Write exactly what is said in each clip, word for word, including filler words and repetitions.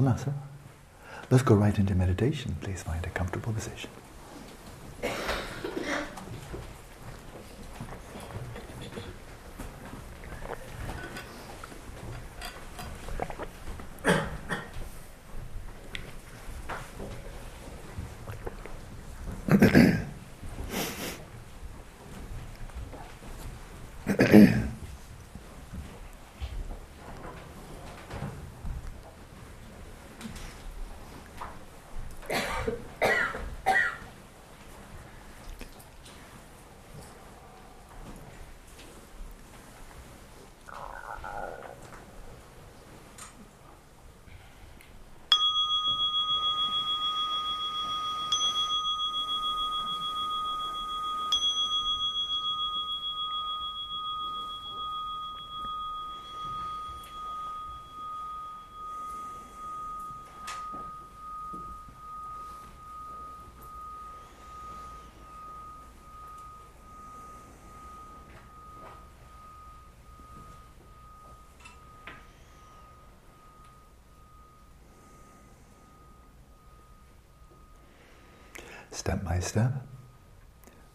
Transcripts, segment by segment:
on ourselves. Let's go right into meditation. Please find a comfortable position. Step by step,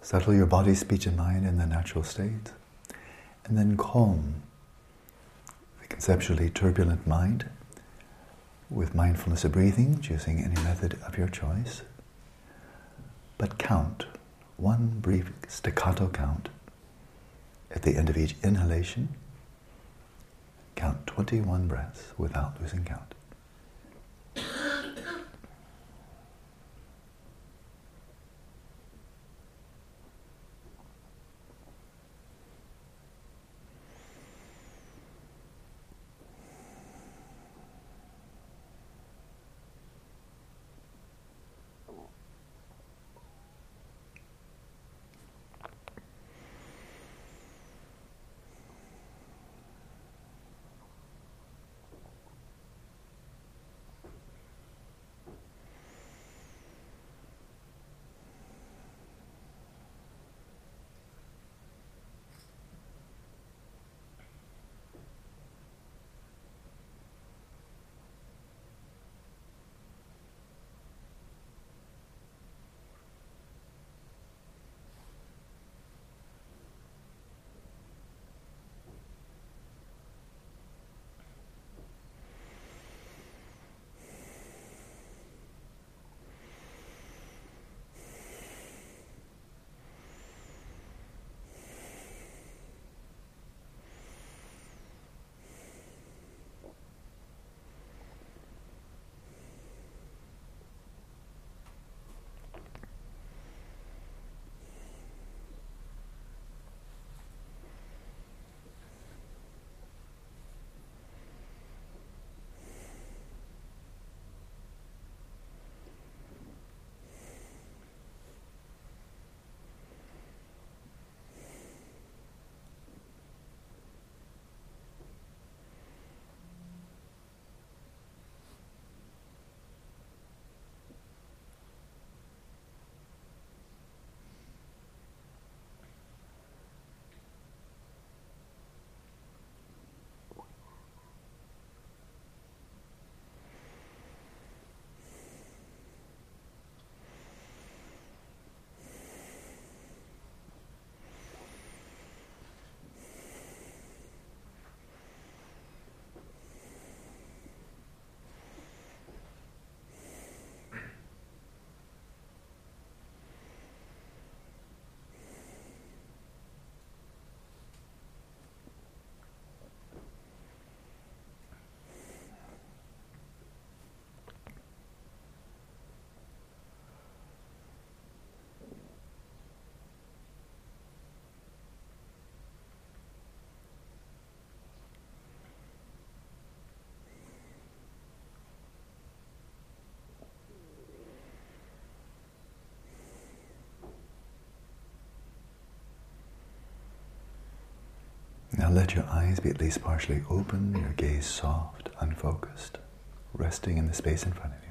settle your body, speech, and mind in the natural state, and then calm the conceptually turbulent mind with mindfulness of breathing, choosing any method of your choice. But count, one brief staccato count at the end of each inhalation. Count twenty-one breaths without losing count. Now let your eyes be at least partially open, your gaze soft, unfocused, resting in the space in front of you.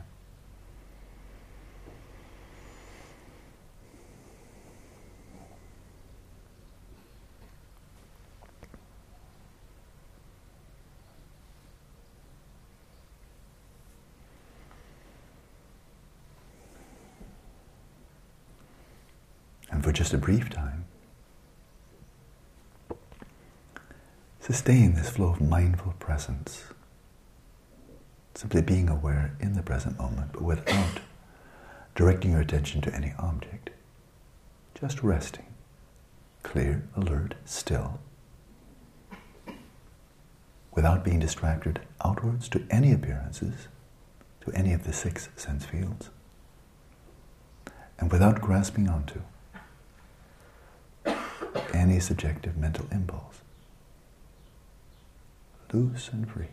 for just a brief time. Sustain this flow of mindful presence, simply being aware in the present moment, but without directing your attention to any object. Just resting, clear, alert, still, without being distracted outwards to any appearances, to any of the six sense fields, and without grasping onto any subjective mental impulse. Loose and free.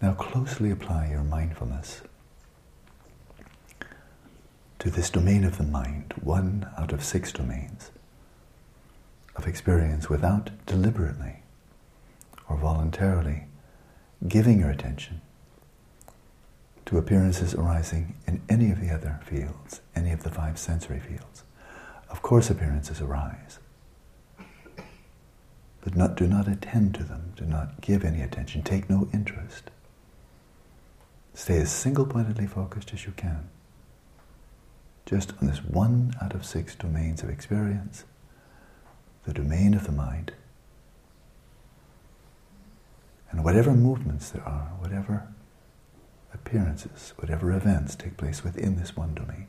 Now closely apply your mindfulness to this domain of the mind, one out of six domains of experience, without deliberately or voluntarily giving your attention to appearances arising in any of the other fields, any of the five sensory fields. Of course appearances arise, but not, do not attend to them, do not give any attention, take no interest. Stay as single-pointedly focused as you can, just on this one out of six domains of experience, the domain of the mind. And whatever movements there are, whatever appearances, whatever events take place within this one domain,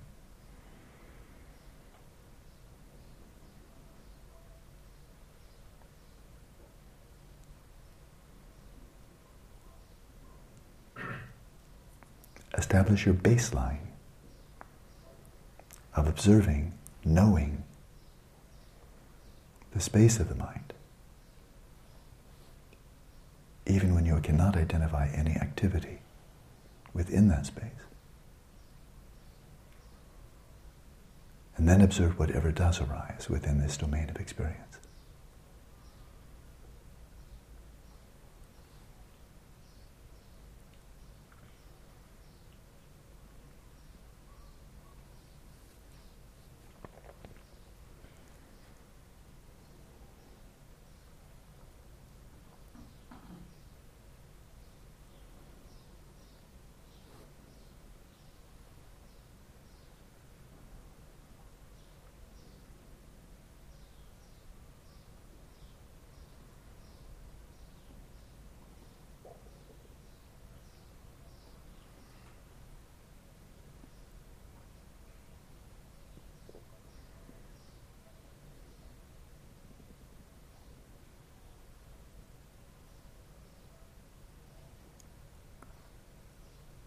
establish your baseline of observing, knowing the space of the mind, even when you cannot identify any activity within that space. And then observe whatever does arise within this domain of experience.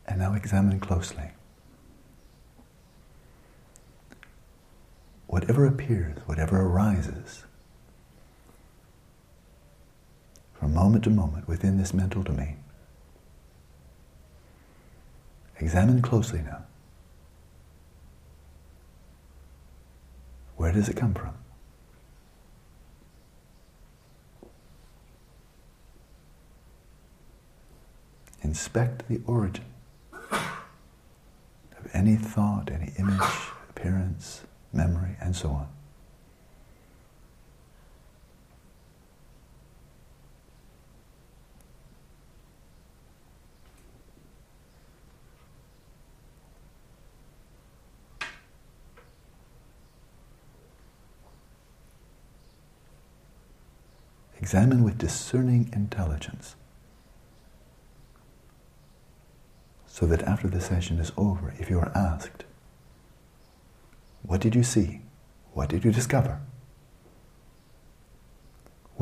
And now examine closely whatever appears, whatever arises from moment to moment within this mental domain. Examine closely now. Where does it come from? Inspect the origin. Any thought, any image, appearance, memory, and so on. Examine with discerning intelligence, so that after the session is over, if you are asked, what did you see? What did you discover?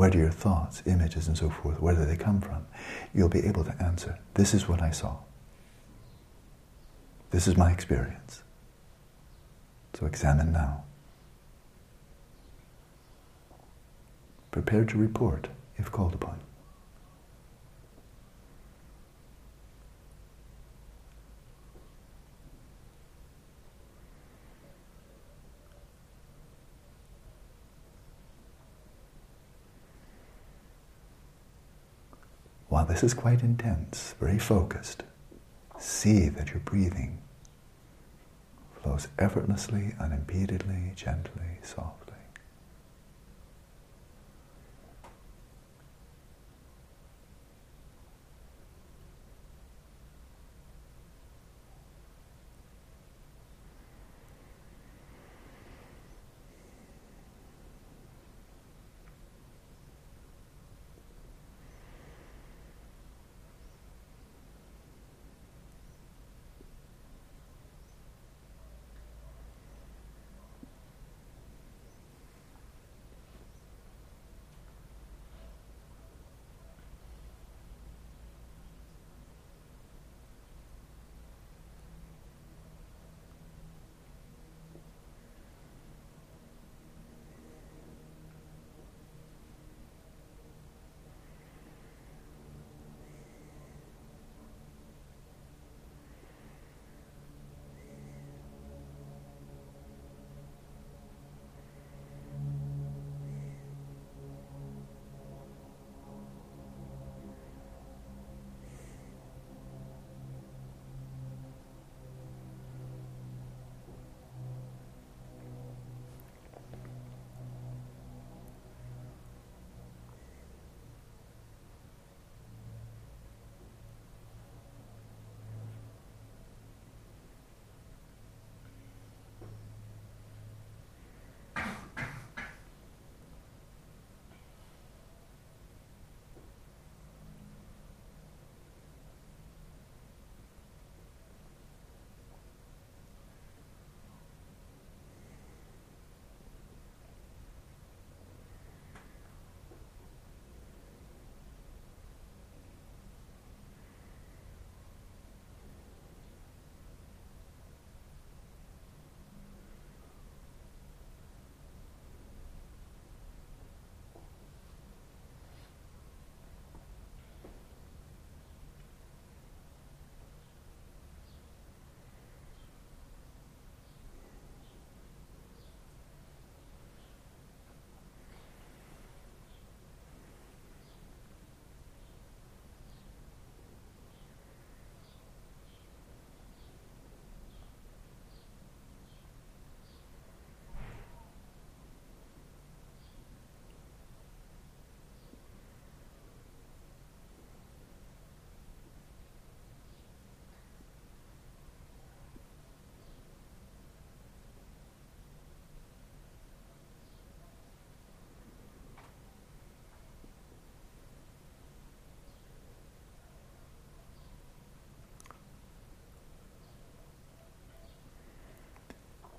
Where do your thoughts, images and so forth, where do they come from? You'll be able to answer, this is what I saw. This is my experience. So examine now. Prepare to report if called upon. While this is quite intense, very focused, see that your breathing flows effortlessly, unimpededly, gently, softly.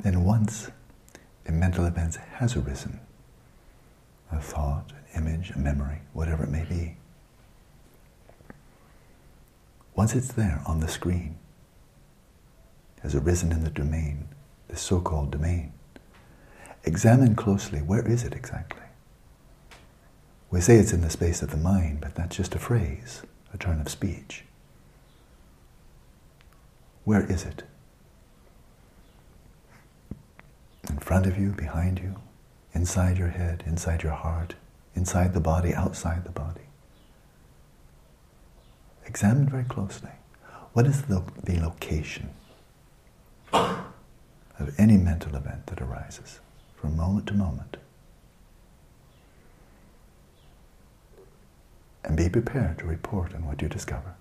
Then once a mental event has arisen, a thought, an image, a memory, whatever it may be, once it's there on the screen, has arisen in the domain, the so-called domain, examine closely, where is it exactly? We say it's in the space of the mind, but that's just a phrase, a turn of speech. Where is it? In front of you, behind you, inside your head, inside your heart, inside the body, outside the body. Examine very closely. What is the, the location of any mental event that arises from moment to moment? And be prepared to report on what you discover.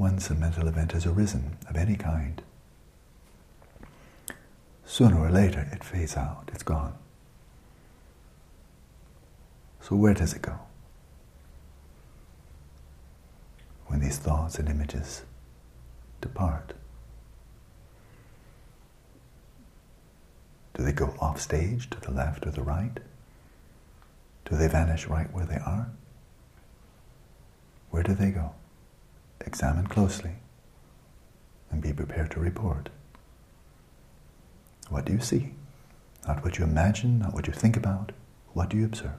once a mental event has arisen of any kind, sooner or later it fades out, it's gone. So where does it go? When these thoughts and images depart. Do they go off stage to the left or the right? Do they vanish right where they are? Where do they go? Examine closely and be prepared to report. What do you see? Not what you imagine, not what you think about. What do you observe?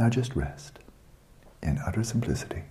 Now just rest in utter simplicity.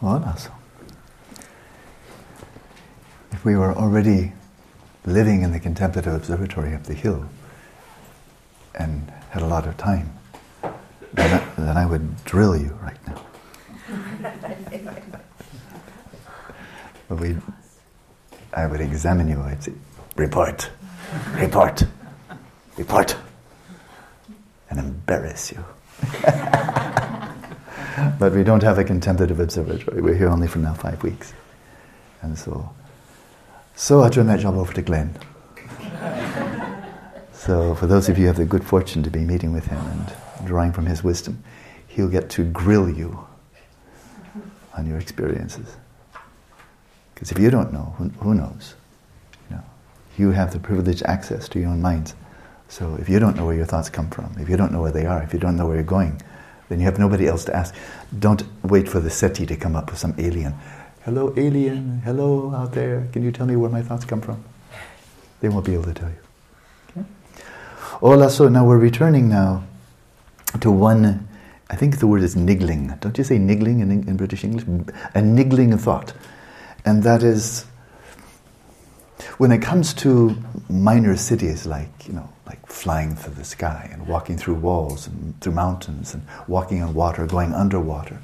On us. If we were already living in the contemplative observatory up the hill and had a lot of time, then I, then I would drill you right now. But we, I would examine you. I'd say, report, report, report, and embarrass you. But we don't have a contemplative observatory. We're here only for now five weeks. And so, so I turn that job over to Glenn. So for those of you who have the good fortune to be meeting with him and drawing from his wisdom, he'll get to grill you on your experiences. Because if you don't know, who, who knows? You know, you have the privileged access to your own minds. So if you don't know where your thoughts come from, if you don't know where they are, if you don't know where you're going, then you have nobody else to ask. Don't wait for the SETI to come up with some alien. Hello, alien. Hello, out there. Can you tell me where my thoughts come from? They won't be able to tell you. Okay. Hola, so now we're returning now to one, I think the word is niggling. Don't you say niggling in, in British English? A niggling thought. And that is, when it comes to minor cities like, you know, like flying through the sky and walking through walls and through mountains and walking on water, going underwater,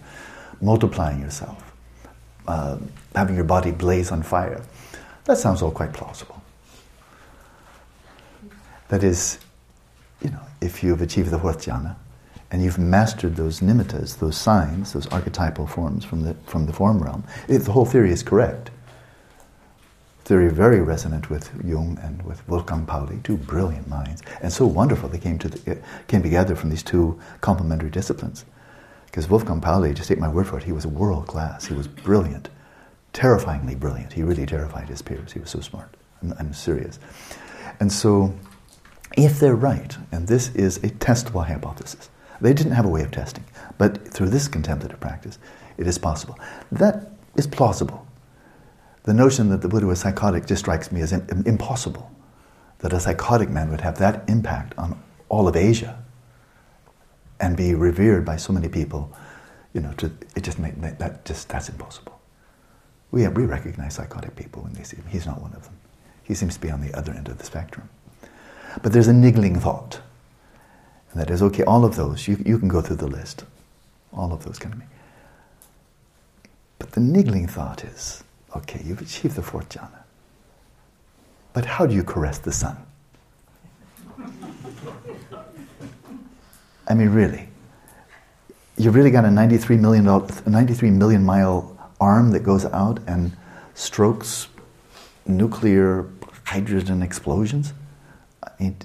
multiplying yourself, uh, having your body blaze on fire, that sounds all quite plausible. That is, you know, if you've achieved the fourth jhana and you've mastered those nimittas, those signs, those archetypal forms from the, from the form realm, it, the whole theory is correct. Theory very resonant with Jung and with Wolfgang Pauli, two brilliant minds, and so wonderful they came to the, came together from these two complementary disciplines. Because Wolfgang Pauli, just take my word for it, he was world class. He was brilliant, terrifyingly brilliant. He really terrified his peers. He was so smart. I'm, I'm serious. And so, if they're right, and this is a testable hypothesis, they didn't have a way of testing, but through this contemplative practice, it is possible. That is plausible. The notion that the Buddha was psychotic just strikes me as impossible, that a psychotic man would have that impact on all of Asia and be revered by so many people. You know, to, it just made, that just that's impossible. We have, we recognize psychotic people when they see him. He's not one of them. He seems to be on the other end of the spectrum. But there's a niggling thought, and that is okay. All of those you you can go through the list, all of those kind of things. But the niggling thought is, okay, you've achieved the fourth jhana, but how do you caress the sun? I mean, really, you've really got a ninety-three million ninety-three million mile arm that goes out and strokes nuclear hydrogen explosions? I mean,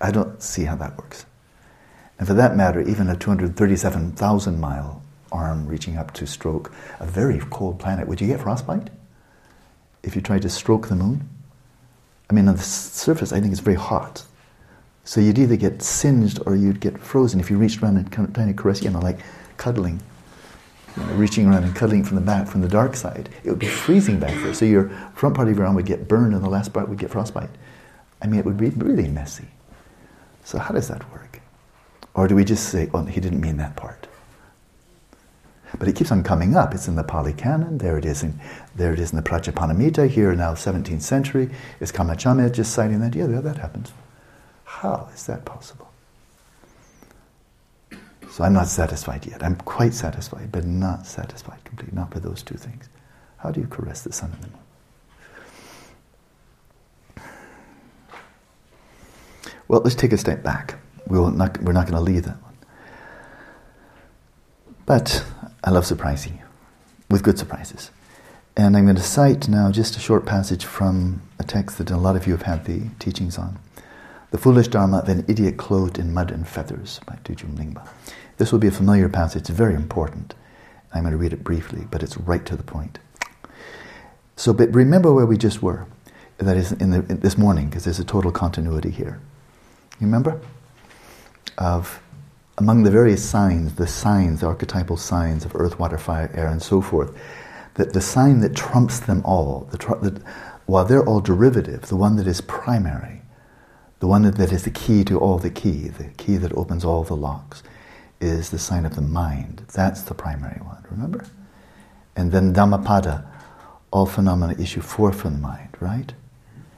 I don't see how that works. And for that matter, even a two hundred thirty-seven thousand mile arm reaching up to stroke a very cold planet, would you get frostbite if you tried to stroke the moon? I mean, on the surface, I think it's very hot. So you'd either get singed or you'd get frozen if you reached around and kind of caress, you know, like cuddling. You know, reaching around and cuddling from the back, from the dark side. It would be freezing back there. So your front part of your arm would get burned and the last part would get frostbite. I mean, it would be really messy. So how does that work? Or do we just say, oh, he didn't mean that part? But it keeps on coming up. It's in the Pali Canon. There it is in, there it is in the Prajnaparamita. Here now, seventeenth century. Is Kamachame just citing that? Yeah, that happens. How is that possible? So I'm not satisfied yet. I'm quite satisfied, but not satisfied completely. Not with those two things. How do you caress the sun and the moon? Well, let's take a step back. We'll not, we're not going to leave that one. But I love surprising you with good surprises. And I'm going to cite now just a short passage from a text that a lot of you have had the teachings on. The Foolish Dharma of an Idiot Clothed in Mud and Feathers by Dudjom Lingpa. This will be a familiar passage. It's very important. I'm going to read it briefly, but it's right to the point. So but remember where we just were. That is in, the, in this morning, because there's a total continuity here. You remember? Of among the various signs, the signs, the archetypal signs of earth, water, fire, air, and so forth, that the sign that trumps them all, the tr- that, while they're all derivative, the one that is primary, the one that is the key to all the key, the key that opens all the locks, is the sign of the mind. That's the primary one, remember? And then Dhammapada, all phenomena issue forth from the mind, right?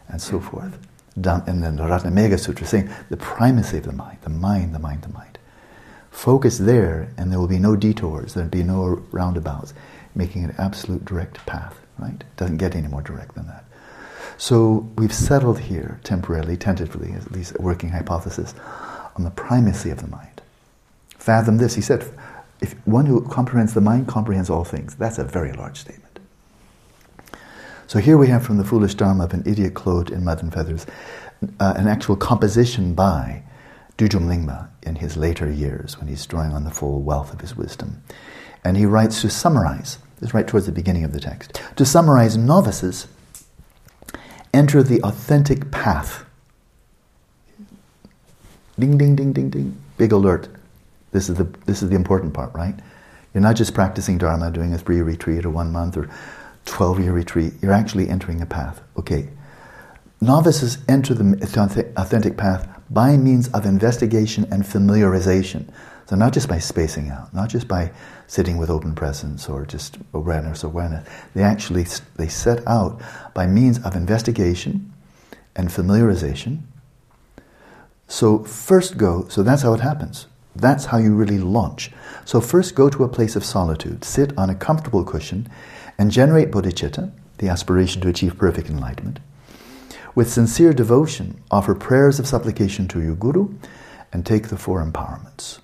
And so forth. And then the Ratnamega Sutra, saying the primacy of the mind, the mind, the mind, the mind. Focus there, and there will be no detours, there will be no roundabouts, making an absolute direct path, right? Doesn't get any more direct than that. So we've settled here, temporarily, tentatively, at least a working hypothesis, on the primacy of the mind. Fathom this, he said, if one who comprehends the mind comprehends all things. That's a very large statement. So here we have from the Foolish Dharma of an Idiot Clothed in Mud and Feathers, uh, an actual composition by Dudjom Lingpa in his later years when he's drawing on the full wealth of his wisdom. And he writes to summarize, this is right towards the beginning of the text, to summarize novices enter the authentic path. Ding, ding, ding, ding, ding. Big alert. This is the this is the important part, right? You're not just practicing Dharma, doing a three-year retreat or one month or twelve-year retreat. You're actually entering a path. Okay. Novices enter the authentic path by means of investigation and familiarization. So not just by spacing out, not just by sitting with open presence or just awareness, awareness. They actually they set out by means of investigation and familiarization. So first go, so that's how it happens. That's how you really launch. So first go to a place of solitude, sit on a comfortable cushion, and generate bodhicitta, the aspiration to achieve perfect enlightenment. With sincere devotion, offer prayers of supplication to your guru and take the four empowerments.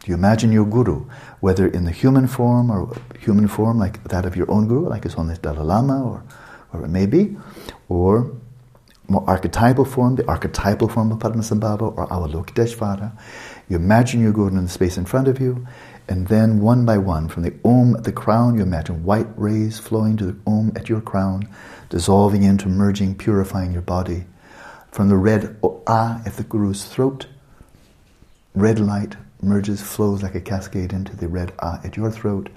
Do you imagine your guru, whether in the human form or human form like that of your own guru, like His Holiness Dalai Lama or whatever it may be, or more archetypal form, the archetypal form of Padmasambhava or Avalokiteshvara. You imagine your guru in the space in front of you, and then one by one, from the Om at the crown, you imagine white rays flowing to the Om at your crown, dissolving into, merging, purifying your body. From the red Ah at the guru's throat, red light merges, flows like a cascade into the red Ah at your throat,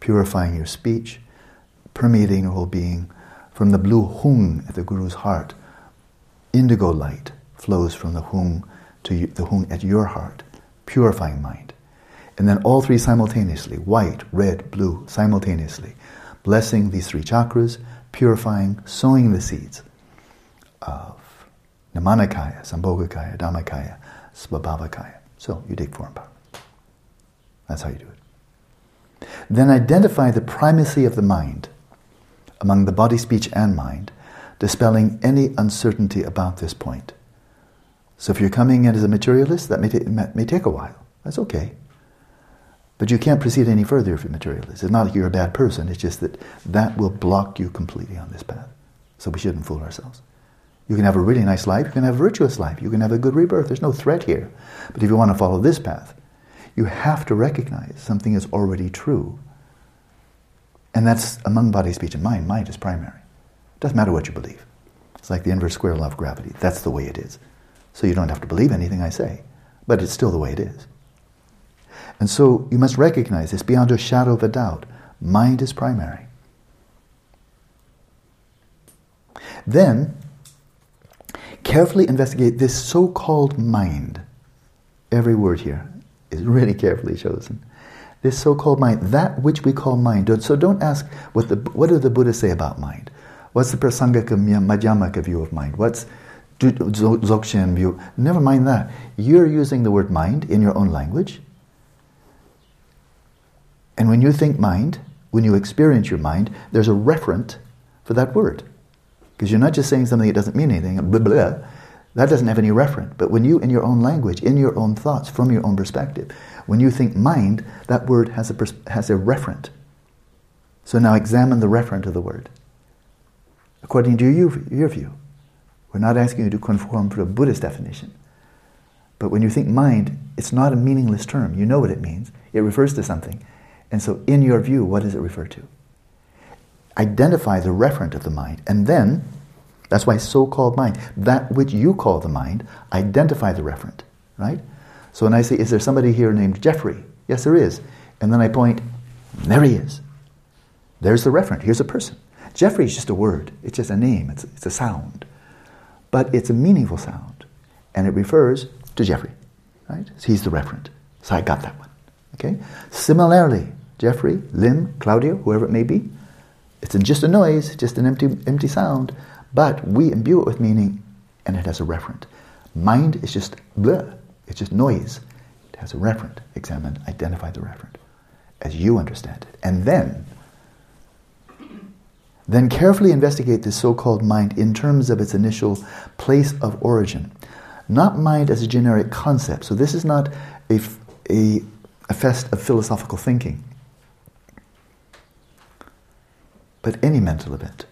purifying your speech, permeating your whole being. From the blue Hung at the guru's heart, indigo light flows from the Hung to you, the Hung at your heart, purifying mind. And then all three simultaneously, white, red, blue, simultaneously, blessing these three chakras, purifying, sowing the seeds of Namanakaya, Sambhogakaya, Dhammakaya, Svabhavakaya. So you take four empowerments. That's how you do it. Then identify the primacy of the mind among the body, speech, and mind, dispelling any uncertainty about this point. So if you're coming in as a materialist, that may, t- may take a while. That's okay. But you can't proceed any further if you're materialist. It's not like you're a bad person. It's just that that will block you completely on this path. So we shouldn't fool ourselves. You can have a really nice life, you can have a virtuous life, you can have a good rebirth, there's no threat here. But if you want to follow this path, you have to recognize something is already true. And that's among body, speech, and mind. Mind is primary. It doesn't matter what you believe. It's like the inverse square law of gravity. That's the way it is. So you don't have to believe anything I say, but it's still the way it is. And so you must recognize this beyond a shadow of a doubt. Mind is primary. Then, carefully investigate this so-called mind. Every word here is really carefully chosen. This so-called mind, that which we call mind. So don't ask, what the what do the Buddha say about mind? What's the Prasangika Madhyamaka view of mind? What's Dzogchen view? Never mind that. You're using the word mind in your own language. And when you think mind, when you experience your mind, there's a referent for that word. Because you're not just saying something that doesn't mean anything, blah, blah, that doesn't have any referent. But when you, in your own language, in your own thoughts, from your own perspective, when you think mind, that word has a, pers- has a referent. So now examine the referent of the word. According to your, your view, we're not asking you to conform to a Buddhist definition. But when you think mind, it's not a meaningless term. You know what it means. It refers to something. And so in your view, what does it refer to? Identify the referent of the mind, and then, that's why so-called mind, that which you call the mind, identify the referent, right? So when I say, is there somebody here named Jeffrey? Yes, there is. And then I point, there he is. There's the referent, here's a person. Jeffrey is just a word, it's just a name, it's, it's a sound. But it's a meaningful sound, and it refers to Jeffrey, right? So he's the referent, so I got that one, okay? Similarly, Jeffrey, Lim, Claudio, whoever it may be, it's just a noise, just an empty empty sound, but we imbue it with meaning, and it has a referent. Mind is just bleh, it's just noise. It has a referent. Examine, identify the referent as you understand it. And then, then carefully investigate this so-called mind in terms of its initial place of origin. Not mind as a generic concept. So this is not a, a, a fest of philosophical thinking, but any mental event.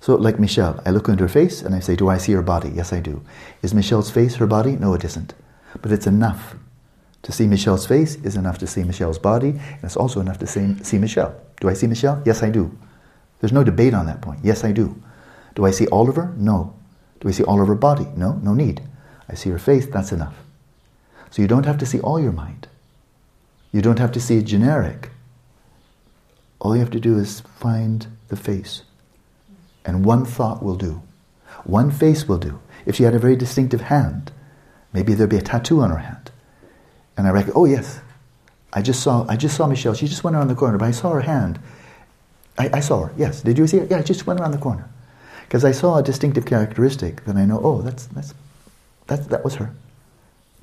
So like Michelle, I look into her face and I say, do I see her body? Yes, I do. Is Michelle's face her body? No, it isn't. But it's enough. To see Michelle's face is enough to see Michelle's body, and it's also enough to see, see Michelle. Do I see Michelle? Yes, I do. There's no debate on that point. Yes, I do. Do I see Oliver? No. Do I see all of her body? No, no need. I see her face, that's enough. So you don't have to see all your mind. You don't have to see it generic. All you have to do is find the face. And one thought will do. One face will do. If she had a very distinctive hand, maybe there'd be a tattoo on her hand. And I reckon, oh yes, I just saw I just saw Michelle. She just went around the corner, but I saw her hand. I, I saw her, yes. Did you see her? Yeah, I just went around the corner. Because I saw a distinctive characteristic, then I know, oh, that's that's that that was her.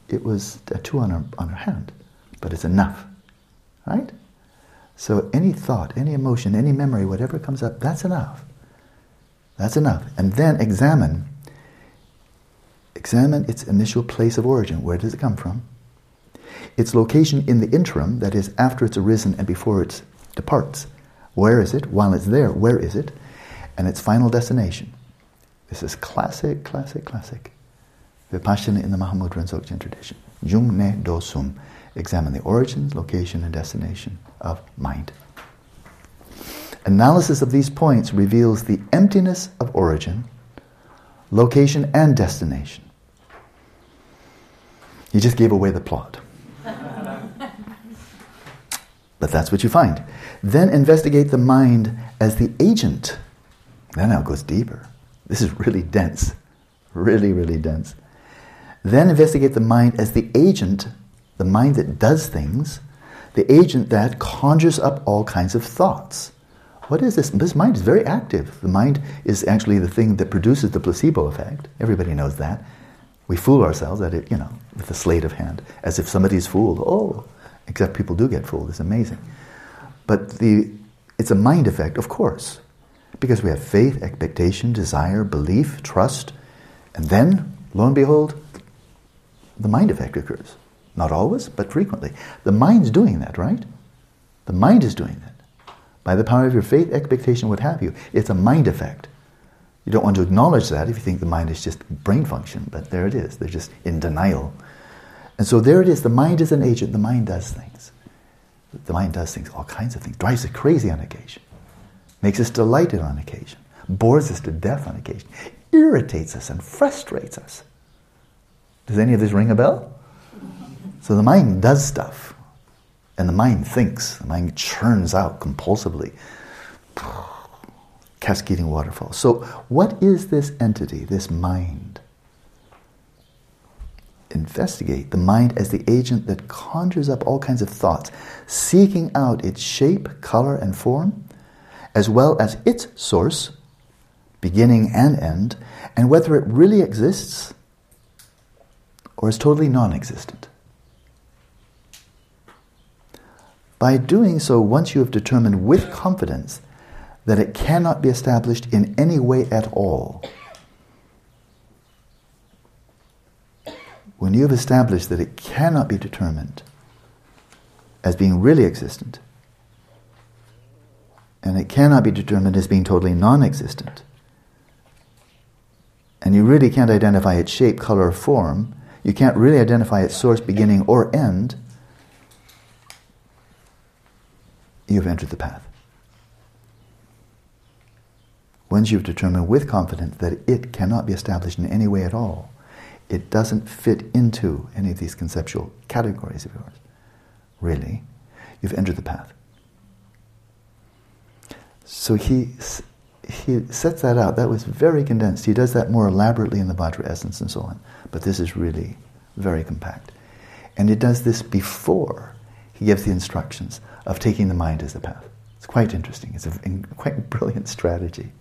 It was a tattoo on her on her hand. But it's enough. Right? So any thought, any emotion, any memory, whatever comes up, that's enough. That's enough. And then examine. Examine its initial place of origin. Where does it come from? Its location in the interim, that is, after it's arisen and before it departs. Where is it? While it's there, where is it? And its final destination. This is classic, classic, classic Vipassana in the Mahamudra Dzogchen tradition. Jung ne do sum. Examine the origins, location, and destination of mind. Analysis of these points reveals the emptiness of origin, location, and destination. You just gave away the plot. But that's what you find. Then investigate the mind as the agent. That now goes deeper. This is really dense. Really, really dense. Then investigate the mind as the agent, the mind that does things, the agent that conjures up all kinds of thoughts. What is this? This mind is very active. The mind is actually the thing that produces the placebo effect. Everybody knows that. We fool ourselves at it, you know, with a sleight of hand, as if somebody's fooled. Oh, except people do get fooled. It's amazing. But the it's a mind effect, of course, because we have faith, expectation, desire, belief, trust, and then, lo and behold, the mind effect occurs. Not always, but frequently. The mind's doing that, right? The mind is doing that. By the power of your faith, expectation, what have you. It's a mind effect. You don't want to acknowledge that if you think the mind is just brain function, but there it is. They're just in denial. And so there it is. The mind is an agent. The mind does things. The mind does things, all kinds of things. Drives us crazy on occasion. Makes us delighted on occasion. Bores us to death on occasion. Irritates us and frustrates us. Does any of this ring a bell? So the mind does stuff. And the mind thinks. The mind churns out compulsively. Cascading waterfalls. So what is this entity, this mind? Investigate the mind as the agent that conjures up all kinds of thoughts, seeking out its shape, color, and form, as well as its source, beginning and end, and whether it really exists or is totally non-existent. By doing so, once you have determined with confidence that it cannot be established in any way at all, when you've established that it cannot be determined as being really existent, and it cannot be determined as being totally non-existent, and you really can't identify its shape, color, or form, you can't really identify its source, beginning, or end, you've entered the path. Once you've determined with confidence that it cannot be established in any way at all, it doesn't fit into any of these conceptual categories of yours, really, you've entered the path. So he he sets that out. That was very condensed. He does that more elaborately in the Vajra essence and so on. But this is really very compact. And he does this before he gives the instructions of taking the mind as the path. It's quite interesting. It's a quite brilliant strategy.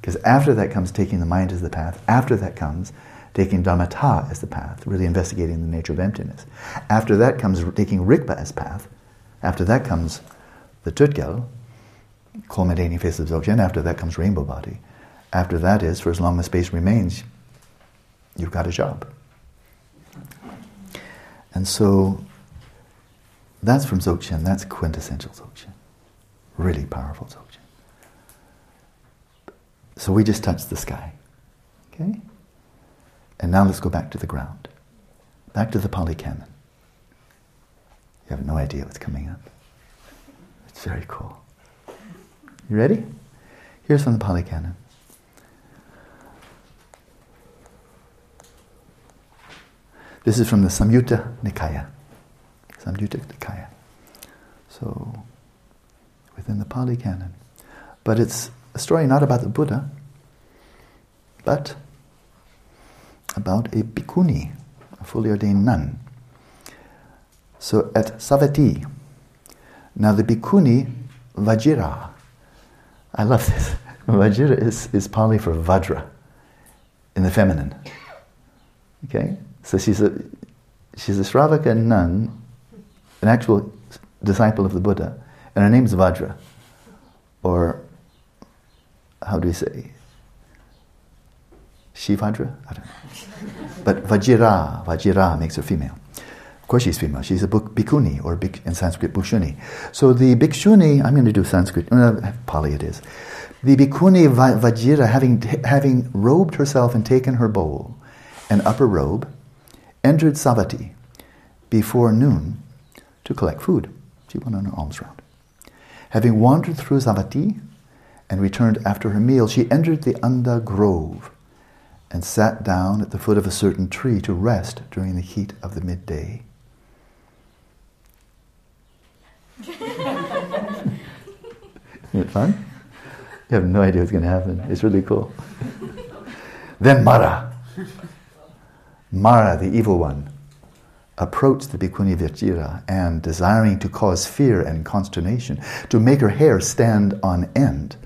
Because after that comes taking the mind as the path. After that comes taking dhammata as the path, really investigating the nature of emptiness. After that comes taking Rigpa as path. After that comes the Tutgel, culminating face of Dzogchen. After that comes Rainbow Body. After that is, for as long as space remains, you've got a job. And so, that's from Dzogchen. That's quintessential Dzogchen. Really powerful Dzogchen. So we just touched the sky. Okay? And now let's go back to the ground. Back to the Pali Canon. You have no idea what's coming up. It's very cool. You ready? Here's from the Pali Canon. This is from the Samyutta Nikaya. Samyutta Nikaya. So, within the Pali Canon. But it's a story not about the Buddha, but about a bhikkhuni, a fully ordained nun. So at Savatthi. Now the bhikkhuni Vajira. I love this. Vajira is, is Pali for Vajra, in the feminine. Okay? So she's a she's a Shravaka nun, an actual disciple of the Buddha, and her name's Vajra. Or, how do we say? Shivadra? I don't know. But Vajira, Vajira makes her female. Of course she's female. She's a bhikkhuni, or in Sanskrit, bhikshuni. So the bhikshuni, I'm going to do Sanskrit, no, Pali it is. The bhikkhuni Vajira, having, having robed herself and taken her bowl, an upper robe, entered Savatthi before noon to collect food. She went on her alms round. Having wandered through Savatthi and returned after her meal, she entered the Anda grove and sat down at the foot of a certain tree to rest during the heat of the midday. Isn't it fun? You have no idea what's going to happen. It's really cool. Then Mara, Mara, the evil one, approached the bhikkhuni Vajira and, desiring to cause fear and consternation, to make her hair stand on end,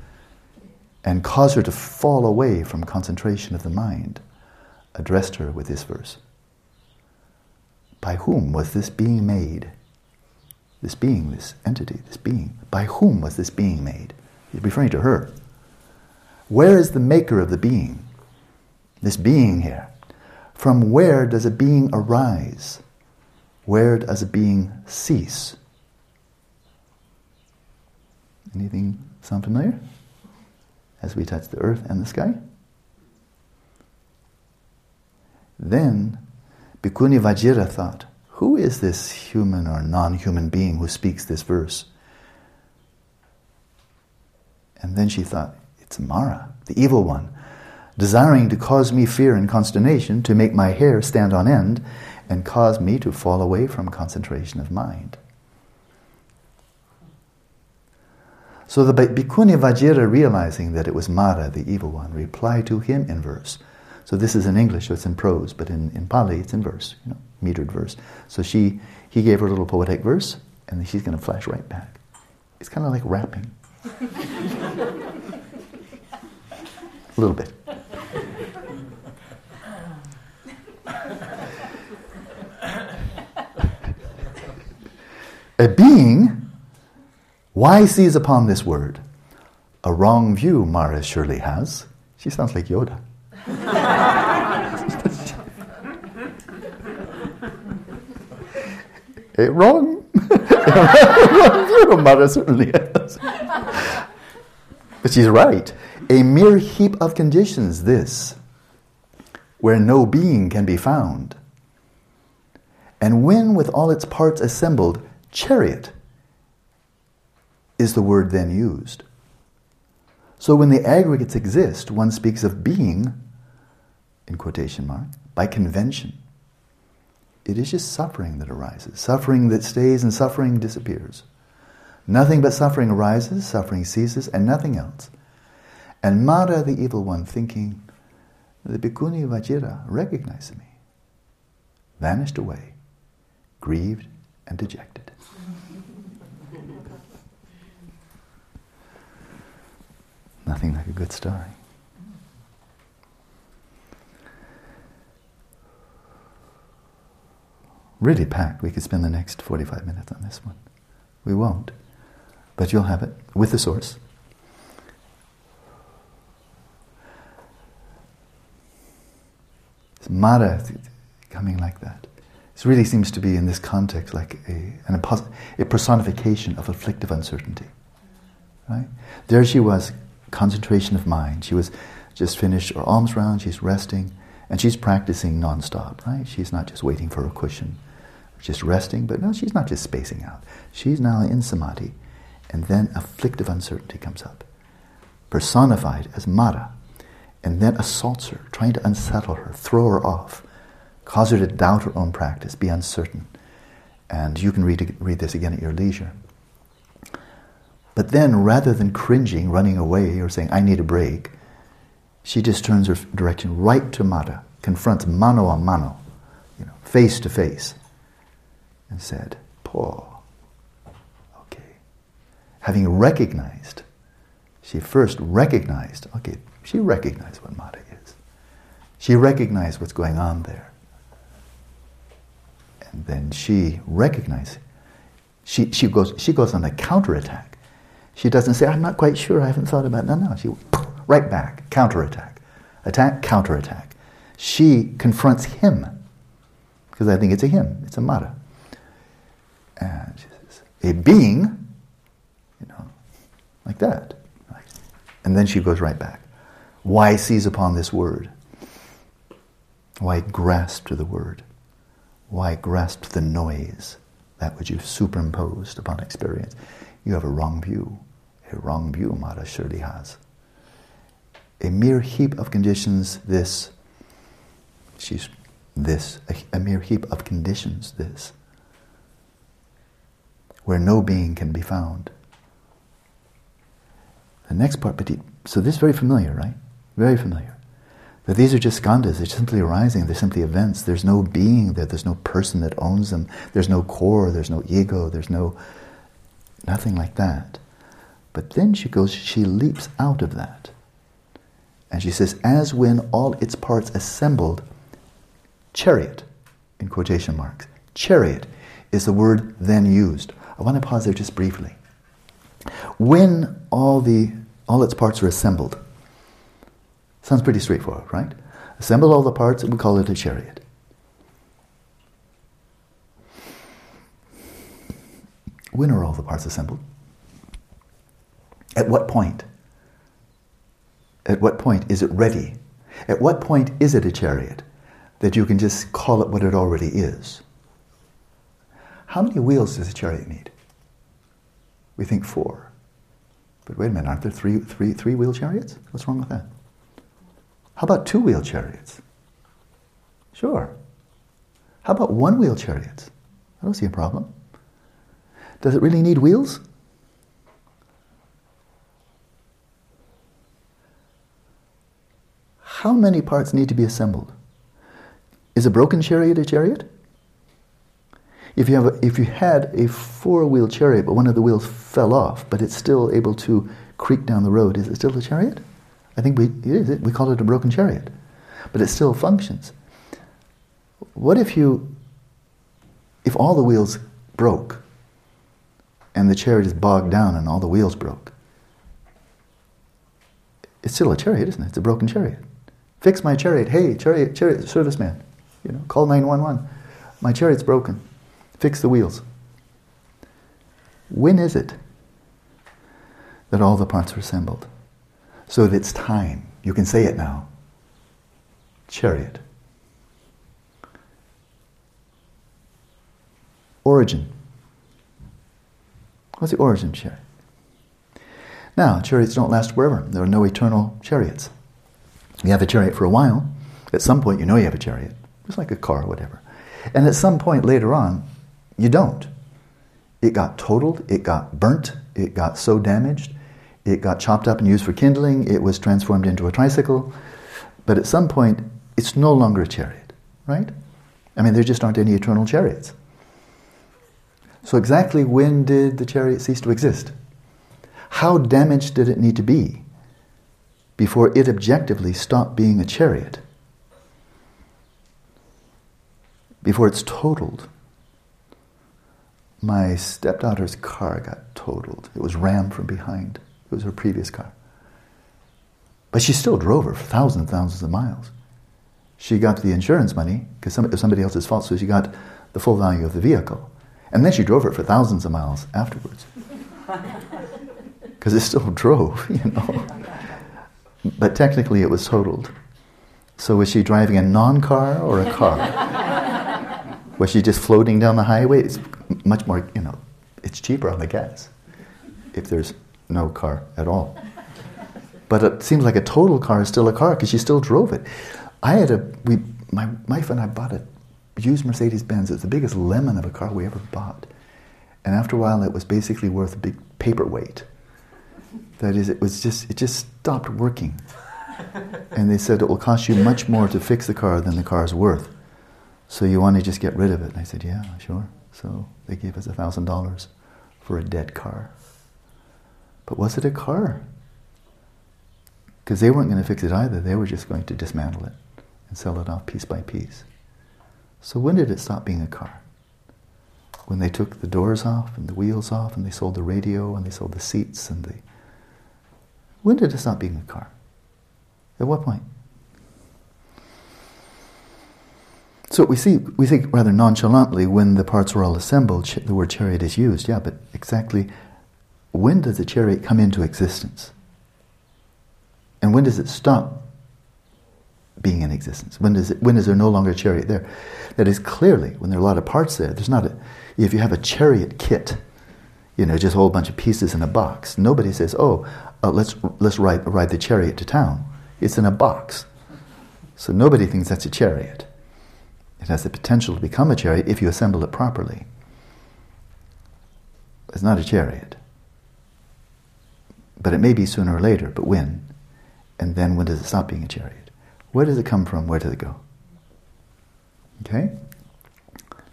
and cause her to fall away from concentration of the mind, addressed her with this verse. By whom was this being made? This being, this entity, this being. By whom was this being made? He's referring to her. Where is the maker of the being? This being here. From where does a being arise? Where does a being cease? Anything sound familiar? As we touch the earth and the sky? Then Bhikkhuni Vajira thought, who is this human or non-human being who speaks this verse? And then she thought, it's Mara, the evil one, desiring to cause me fear and consternation, to make my hair stand on end, and cause me to fall away from concentration of mind. So the Bhikkhuni Vajira, realizing that it was Mara, the evil one, replied to him in verse. So this is in English, so it's in prose, but in, in Pali it's in verse, you know, metered verse. So she, he gave her a little poetic verse, and then she's going to flash right back. It's kind of like rapping. A little bit. A being, why seize upon this word? A wrong view Mara surely has. She sounds like Yoda. A wrong, a wrong view Mara certainly has. But she's right. A mere heap of conditions, this, where no being can be found. And when with all its parts assembled, chariot is the word then used. So when the aggregates exist, one speaks of being, in quotation mark, by convention. It is just suffering that arises, suffering that stays and suffering disappears. Nothing but suffering arises, suffering ceases, and nothing else. And Mara, the evil one, thinking, the Bhikkhuni Vajira recognized me, vanished away, grieved and dejected. Nothing like a good story. Really packed. We could spend the next forty-five minutes on this one. We won't. But you'll have it with the source. It's Mara coming like that. This really seems to be, in this context, like a, an impos- a personification of afflictive uncertainty. Right? There she was, concentration of mind. She was just finished her alms round, she's resting, and she's practicing non-stop. Right? She's not just waiting for a cushion, just resting, but no, she's not just spacing out. She's now in samadhi, and then afflictive uncertainty comes up, personified as Mara, and then assaults her, trying to unsettle her, throw her off, cause her to doubt her own practice, be uncertain. And you can read, read this again at your leisure. But then, rather than cringing, running away, or saying, I need a break, she just turns her direction right to Mara, confronts mano a mano, you know, face to face, and said, Paul, okay. Having recognized, she first recognized, okay, she recognized what Mara is. She recognized what's going on there. And then she recognizes, she, she goes she goes on a counterattack. She doesn't say, I'm not quite sure, I haven't thought about it. No, no, she, right back, counterattack. Attack, counterattack. She confronts him, because I think it's a him, it's a Mara. And she says, a being, you know, like that. Right? And then she goes right back. Why seize upon this word? Why grasp to the word? Why grasp the noise, that which you've superimposed upon experience? You have a wrong view. A wrong view Mara surely has. A mere heap of conditions, this. She's this. A, a mere heap of conditions, this. Where no being can be found. The next part, petite. So this is very familiar, right? Very familiar. That these are just skandhas, they're simply arising, they're simply events, there's no being there, there's no person that owns them, there's no core, there's no ego, there's no, nothing like that. But then she goes, she leaps out of that. And she says, as when all its parts assembled, chariot, in quotation marks, chariot is the word then used. I want to pause there just briefly. When all the, all its parts are assembled, sounds pretty straightforward, right? Assemble all the parts and we call it a chariot. When are all the parts assembled? At what point? At what point is it ready? At what point is it a chariot? that you can just call it what it already is. How many wheels does a chariot need? We think four. But wait a minute, aren't there three, three, three wheel chariots? What's wrong with that? How about two wheel chariots? Sure. How about one wheel chariots? I don't see a problem. Does it really need wheels? How many parts need to be assembled? Is a broken chariot a chariot? If you have, a, if you had a four-wheel chariot, but one of the wheels fell off, but it's still able to creak down the road, is it still a chariot? I think we it is. We call it a broken chariot, but it still functions. What if you, if all the wheels broke, and the chariot is bogged down, and all the wheels broke? It's still a chariot, isn't it? It's a broken chariot. Fix my chariot. Hey, chariot, chariot, serviceman. You know, call nine one one. My chariot's broken. Fix the wheels. When is it that all the parts are assembled? So that it's time. You can say it now. Chariot. Origin. What's the origin of chariot? Now, chariots don't last forever. There are no eternal chariots. You have a chariot for a while. At some point, you know you have a chariot. It's like a car or whatever. And at some point later on, you don't. It got totaled. It got burnt. It got so damaged. It got chopped up and used for kindling. It was transformed into a tricycle. But at some point, it's no longer a chariot, right? I mean, there just aren't any eternal chariots. So exactly when did the chariot cease to exist? How damaged did it need to be before it objectively stopped being a chariot? Before it's totaled. My stepdaughter's car got totaled. It was rammed from behind. It was her previous car. But she still drove her for thousands and thousands of miles. She got the insurance money, because it was somebody else's fault, so she got the full value of the vehicle. And then she drove it for thousands of miles afterwards. Because it still drove, you know. But technically it was totaled. So was she driving a non-car or a car? Was she just floating down the highway? It's much more, you know, it's cheaper on the gas if there's no car at all. But it seems like a total car is still a car because she still drove it. I had a, we, my wife and I bought a used Mercedes-Benz. It's the biggest lemon of a car we ever bought. And after a while it was basically worth a big paperweight. That is, it was just it just stopped working. And they said, it will cost you much more to fix the car than the car's worth. So you want to just get rid of it? And I said, yeah, sure. So they gave us one thousand dollars for a dead car. But was it a car? Because they weren't going to fix it either. They were just going to dismantle it and sell it off piece by piece. So when did it stop being a car? When they took the doors off and the wheels off and they sold the radio and they sold the seats and the... When did it stop being a car? At what point? So we see, we think rather nonchalantly, when the parts were all assembled, the word chariot is used. Yeah, but exactly when does the chariot come into existence? And when does it stop being in existence? When does it? When is there no longer a chariot there? That is clearly when there are a lot of parts there. There's not a. If you have a chariot kit, you know, just a whole bunch of pieces in a box. Nobody says, "Oh, uh, let's let's ride ride the chariot to town." It's in a box, so nobody thinks that's a chariot. It has the potential to become a chariot if you assemble it properly. It's not a chariot, but it may be sooner or later. But when? And then when does it stop being a chariot? Where does it come from? Where does it go? Okay?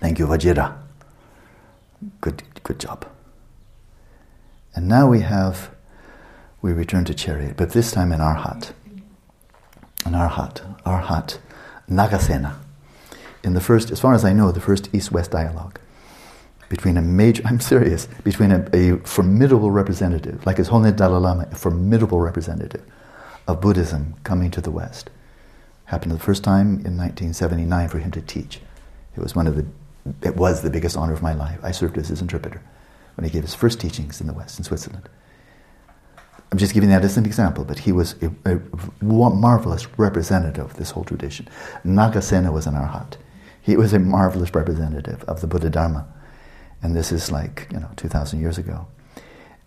Thank you, Vajira. Good good job. And now we have, we return to chariot, but this time in Arhat. In Arhat, Arhat, Nagasena. In the first, as far as I know, the first East-West dialogue between a major, I'm serious, between a, a formidable representative, like His Holiness Dalai Lama, a formidable representative of Buddhism coming to the West. Happened the first time in nineteen seventy-nine for him to teach. It was one of the, it was the biggest honor of my life. I served as his interpreter when he gave his first teachings in the West, in Switzerland. I'm just giving that as an example, but he was a, a marvelous representative of this whole tradition. Nagasena was an arhat. He was a marvelous representative of the Buddha Dharma. And this is like, you know, two thousand years ago.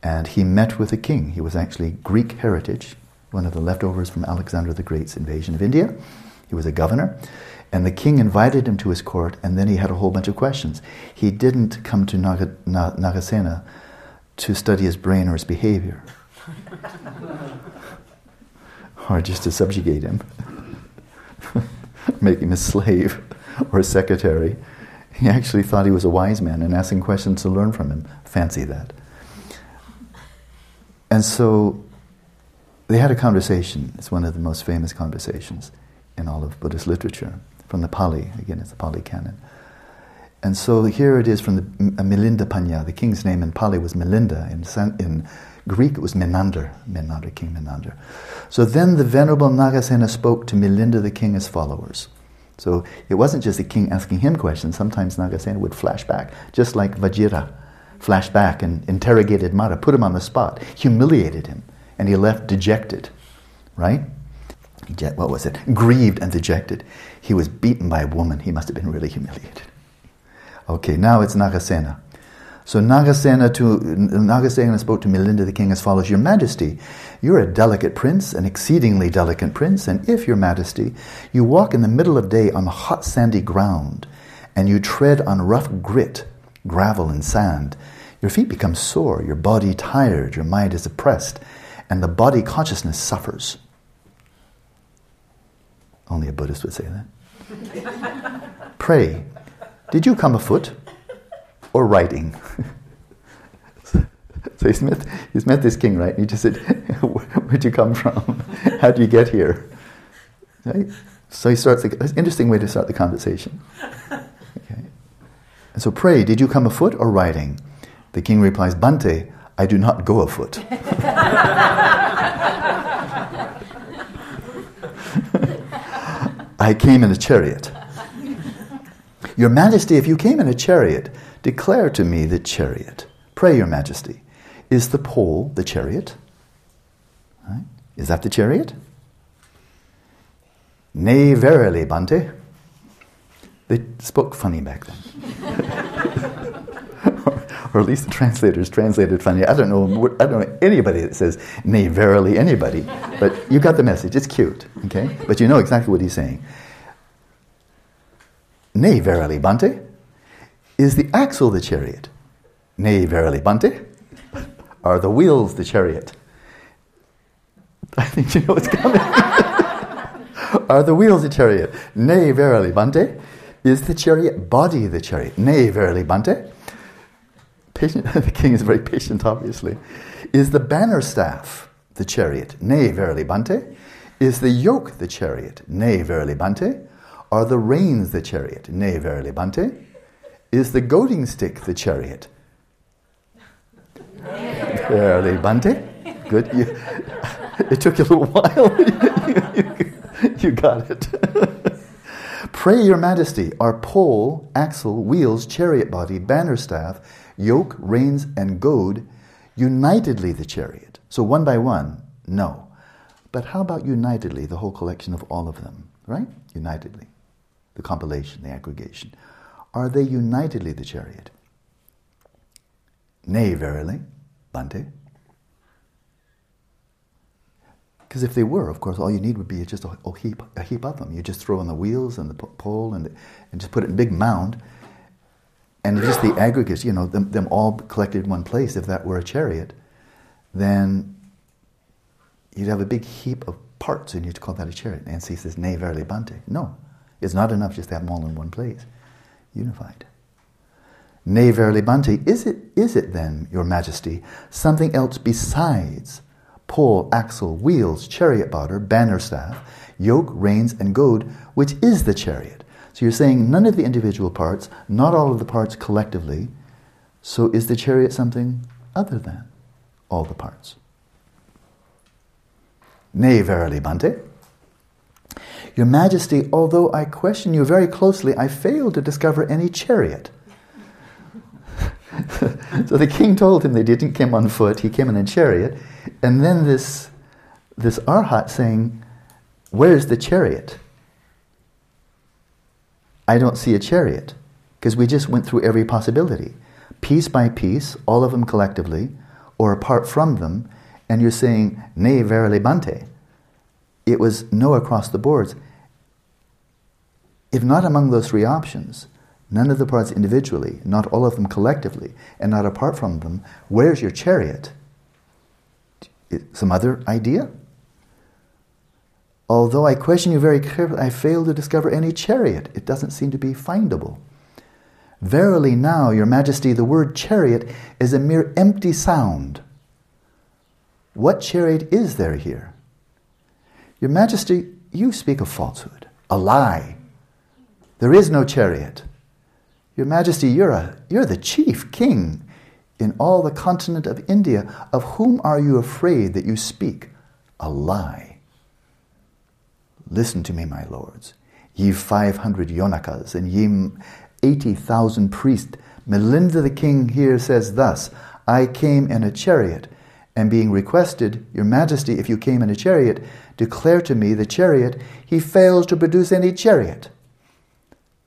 And he met with a king. He was actually Greek heritage, one of the leftovers from Alexander the Great's invasion of India. He was a governor. And the king invited him to his court, and then he had a whole bunch of questions. He didn't come to Naga, Na, Nagasena to study his brain or his behavior. Or just to subjugate him. Make him a slave or a secretary. He actually thought he was a wise man and asking questions to learn from him. Fancy that. And so they had a conversation. It's one of the most famous conversations in all of Buddhist literature, from the Pali. Again, it's the Pali Canon. And so here it is from the Milinda Panya. The king's name in Pali was Milinda. In, in Greek, it was Menander. Menander, King Menander. So then the Venerable Nagasena spoke to Milinda the king as followers. So it wasn't just the king asking him questions. Sometimes Nagasena would flash back, just like Vajira flashed back and interrogated Mara, put him on the spot, humiliated him, and he left dejected, right? What was it? Grieved and dejected. He was beaten by a woman. He must have been really humiliated. Okay, now it's Nagasena. So Nagasena, to, Nagasena spoke to Milinda the king as follows. Your Majesty, you're a delicate prince, an exceedingly delicate prince, and if, Your Majesty, you walk in the middle of day on the hot sandy ground, and you tread on rough grit, gravel and sand, your feet become sore, your body tired, your mind is oppressed, and the body consciousness suffers. Only a Buddhist would say that. Pray, did you come afoot or riding? So he's met, he's met this king, right? And he just said, where'd you come from? How do you get here? Right? So he starts, the, it's an interesting way to start the conversation. Okay. And so pray, did you come afoot or riding? The king replies, Bhante, I do not go afoot. I came in a chariot. Your Majesty, if you came in a chariot, declare to me the chariot. Pray, Your Majesty, is the pole the chariot? Right? Is that the chariot? Nay, verily, Bhante. They spoke funny back then. or, or at least the translators translated funny. I don't know, I don't know anybody that says, nay, verily, anybody. But you got the message. It's cute, okay? But you know exactly what he's saying. Nay, verily, Bhante. Is the axle the chariot? Nay, verily, Bhante. Are the wheels the chariot? I think you know what's coming. Are the wheels the chariot? Nay, verily, Bhante. Is the chariot body the chariot? Nay, verily, Bhante. Patient, the king is very patient, obviously. Is the banner staff the chariot? Nay, verily, Bhante. Is the yoke the chariot? Nay, verily, Bhante. Are the reins the chariot? Nay, verily, Bhante. Is the goading stick the chariot? Verily, Bhante. Good. You, it took you a little while. you, you, you got it. Pray, Your Majesty, are pole, axle, wheels, chariot body, banner staff, yoke, reins, and goad unitedly the chariot? So one by one, no. But how about unitedly, the whole collection of all of them, right? Unitedly. The compilation, the aggregation. Are they unitedly the chariot? Nay, verily, Bhante. Because if they were, of course, all you need would be just a, a, heap, a heap of them. You just throw in the wheels and the pole and, and just put it in a big mound. And just the aggregates, you know, them, them all collected in one place, if that were a chariot, then you'd have a big heap of parts and you'd call that a chariot. And he says, nay, verily, Bhante. No, it's not enough just to have them all in one place. Unified. Nay, verily, Bhante, is it, is it then, Your Majesty, something else besides pole, axle, wheels, chariot body, banner staff, yoke, reins, and goad, which is the chariot? So you're saying none of the individual parts, not all of the parts collectively, so is the chariot something other than all the parts? Nay, verily, Bhante. Your Majesty, although I question you very closely, I fail to discover any chariot. So the king told him they didn't come on foot, he came in a chariot, And then this this Arhat saying, where is the chariot? I don't see a chariot, because we just went through every possibility, piece by piece, all of them collectively, or apart from them, and you're saying, nay, verily, Bhante. It was no across the boards. If not among those three options, none of the parts individually, not all of them collectively, and not apart from them, where's your chariot? Some other idea? Although I question you very carefully, I fail to discover any chariot. It doesn't seem to be findable. Verily now, Your Majesty, the word chariot is a mere empty sound. What chariot is there here? Your Majesty, you speak of falsehood, a lie. There is no chariot. Your Majesty, you're, a, you're the chief king in all the continent of India. Of whom are you afraid that you speak a lie? Listen to me, my lords, ye five hundred yonakas and ye eighty thousand priests. Milinda the king here says thus, I came in a chariot, and being requested, Your Majesty, if you came in a chariot, declare to me the chariot. He fails to produce any chariot.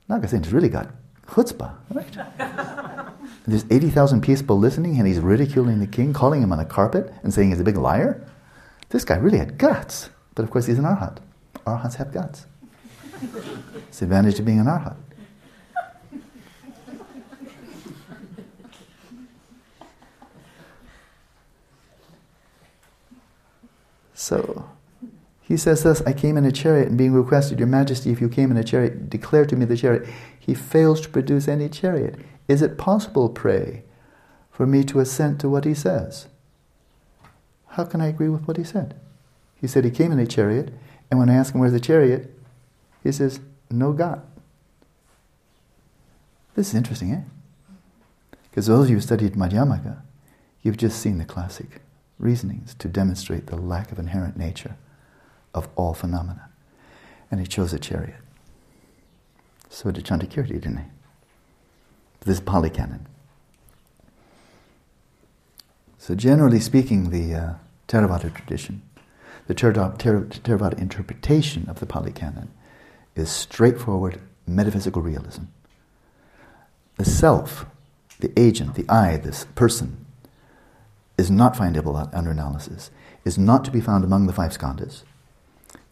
Nagasena's really got chutzpah, right? There's eighty thousand people listening, and he's ridiculing the king, calling him on the carpet, and saying he's a big liar. This guy really had guts. But of course, he's an arhat. Arhats have guts. It's the advantage of being an arhat. So he says this, I came in a chariot, and being requested, Your Majesty, if you came in a chariot, declare to me the chariot. He fails to produce any chariot. Is it possible, pray, for me to assent to what he says? How can I agree with what he said? He said he came in a chariot, and when I ask him where's the chariot, he says, no God. This is interesting, eh? Because those of you who studied Madhyamaka, you've just seen the classic reasonings to demonstrate the lack of inherent nature of all phenomena. And he chose a chariot. So did Chandrakirti, didn't he? This Pali Canon. So generally speaking, the uh, Theravada tradition, the Theravada, Theravada interpretation of the Pali Canon is straightforward metaphysical realism. The self, the agent, the I, this person, is not findable under analysis, is not to be found among the five skandhas,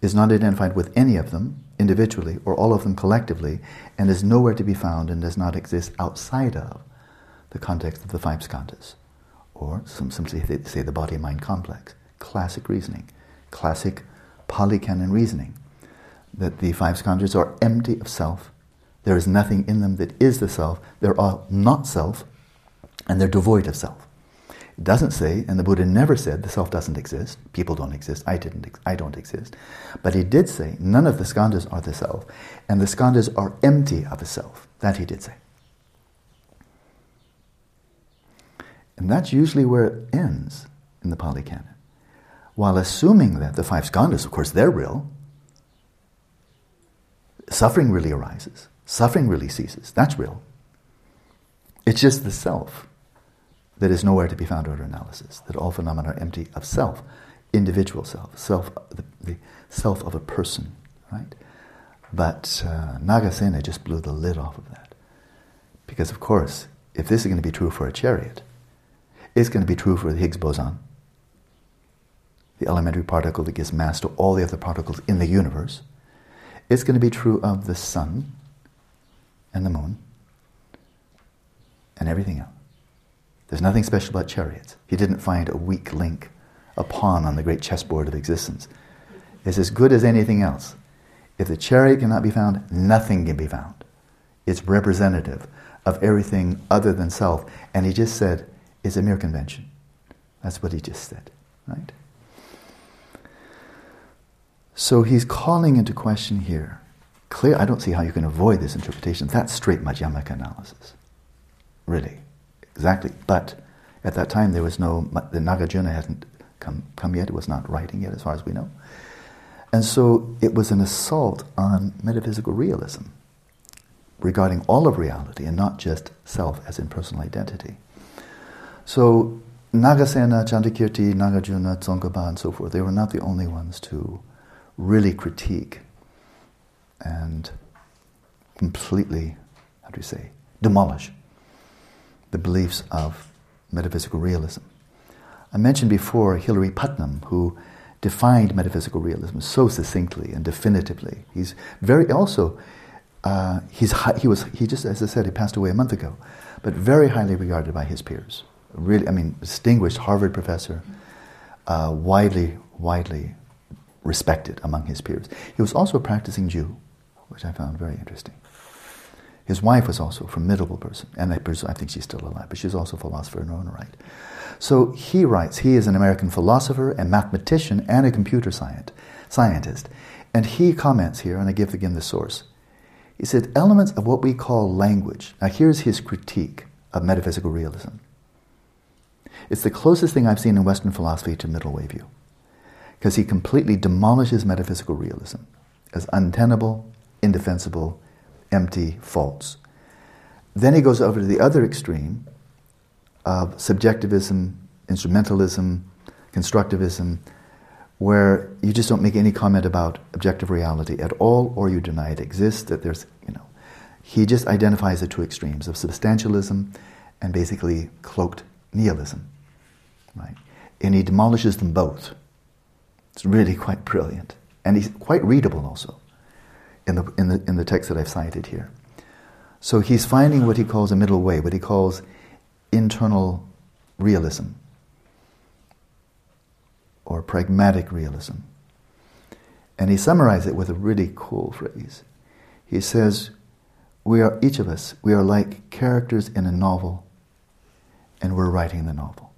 is not identified with any of them individually or all of them collectively, and is nowhere to be found and does not exist outside of the context of the five skandhas. Or some simply say the body-mind complex. Classic reasoning, classic Pali Canon reasoning, that the five skandhas are empty of self. There is nothing in them that is the self. They're all not self, and they're devoid of self. It doesn't say, and the Buddha never said, the self doesn't exist, people don't exist, I didn't, ex- I don't exist. But he did say, none of the skandhas are the self, and the skandhas are empty of a self. That he did say. And that's usually where it ends in the Pali Canon. While assuming that the five skandhas, of course, they're real, suffering really arises, suffering really ceases, that's real. It's just the self that is nowhere to be found under analysis, that all phenomena are empty of self, individual self, self the, the self of a person, right? But uh, Nagasena just blew the lid off of that. Because, of course, if this is going to be true for a chariot, it's going to be true for the Higgs boson, the elementary particle that gives mass to all the other particles in the universe. It's going to be true of the sun and the moon and everything else. There's nothing special about chariots. He didn't find a weak link, a pawn on the great chessboard of existence. It's as good as anything else. If the chariot cannot be found, nothing can be found. It's representative of everything other than self. And he just said, it's a mere convention. That's what he just said, right? So he's calling into question here. Clear, I don't see how you can avoid this interpretation. That's straight Madhyamaka analysis, really. Exactly, but at that time there was no, the Nagarjuna hadn't come, come yet, it was not writing yet as far as we know. And so it was an assault on metaphysical realism regarding all of reality and not just self as in personal identity. So Nagasena, Chandrakirti, Nagarjuna, Tsongkhapa, and so forth, they were not the only ones to really critique and completely, how do you say, demolish the beliefs of metaphysical realism. I mentioned before Hilary Putnam, who defined metaphysical realism so succinctly and definitively. He's very also, uh, he's high, he was he just as I said he passed away a month ago, but very highly regarded by his peers. Really, I mean, distinguished Harvard professor, uh, widely, widely respected among his peers. He was also a practicing Jew, which I found very interesting. His wife was also a formidable person, and I, presume, I think she's still alive, but she's also a philosopher in her own right. So he writes, he is an American philosopher and mathematician and a computer scientist. And he comments here, and I give again the source. He said, elements of what we call language. Now here's his critique of metaphysical realism. It's the closest thing I've seen in Western philosophy to middle way view, because he completely demolishes metaphysical realism as untenable, indefensible, empty, false. Then he goes over to the other extreme of subjectivism, instrumentalism, constructivism, where you just don't make any comment about objective reality at all, or you deny it exists, that there's, you know. He just identifies the two extremes of substantialism and basically cloaked nihilism, right? And he demolishes them both. It's really quite brilliant, and he's quite readable also in the in the in the text that I've cited here. So he's finding what he calls a middle way, what he calls internal realism or pragmatic realism, and he summarizes it with a really cool phrase. He says, "We are each of us. We are like characters in a novel, and we're writing the novel."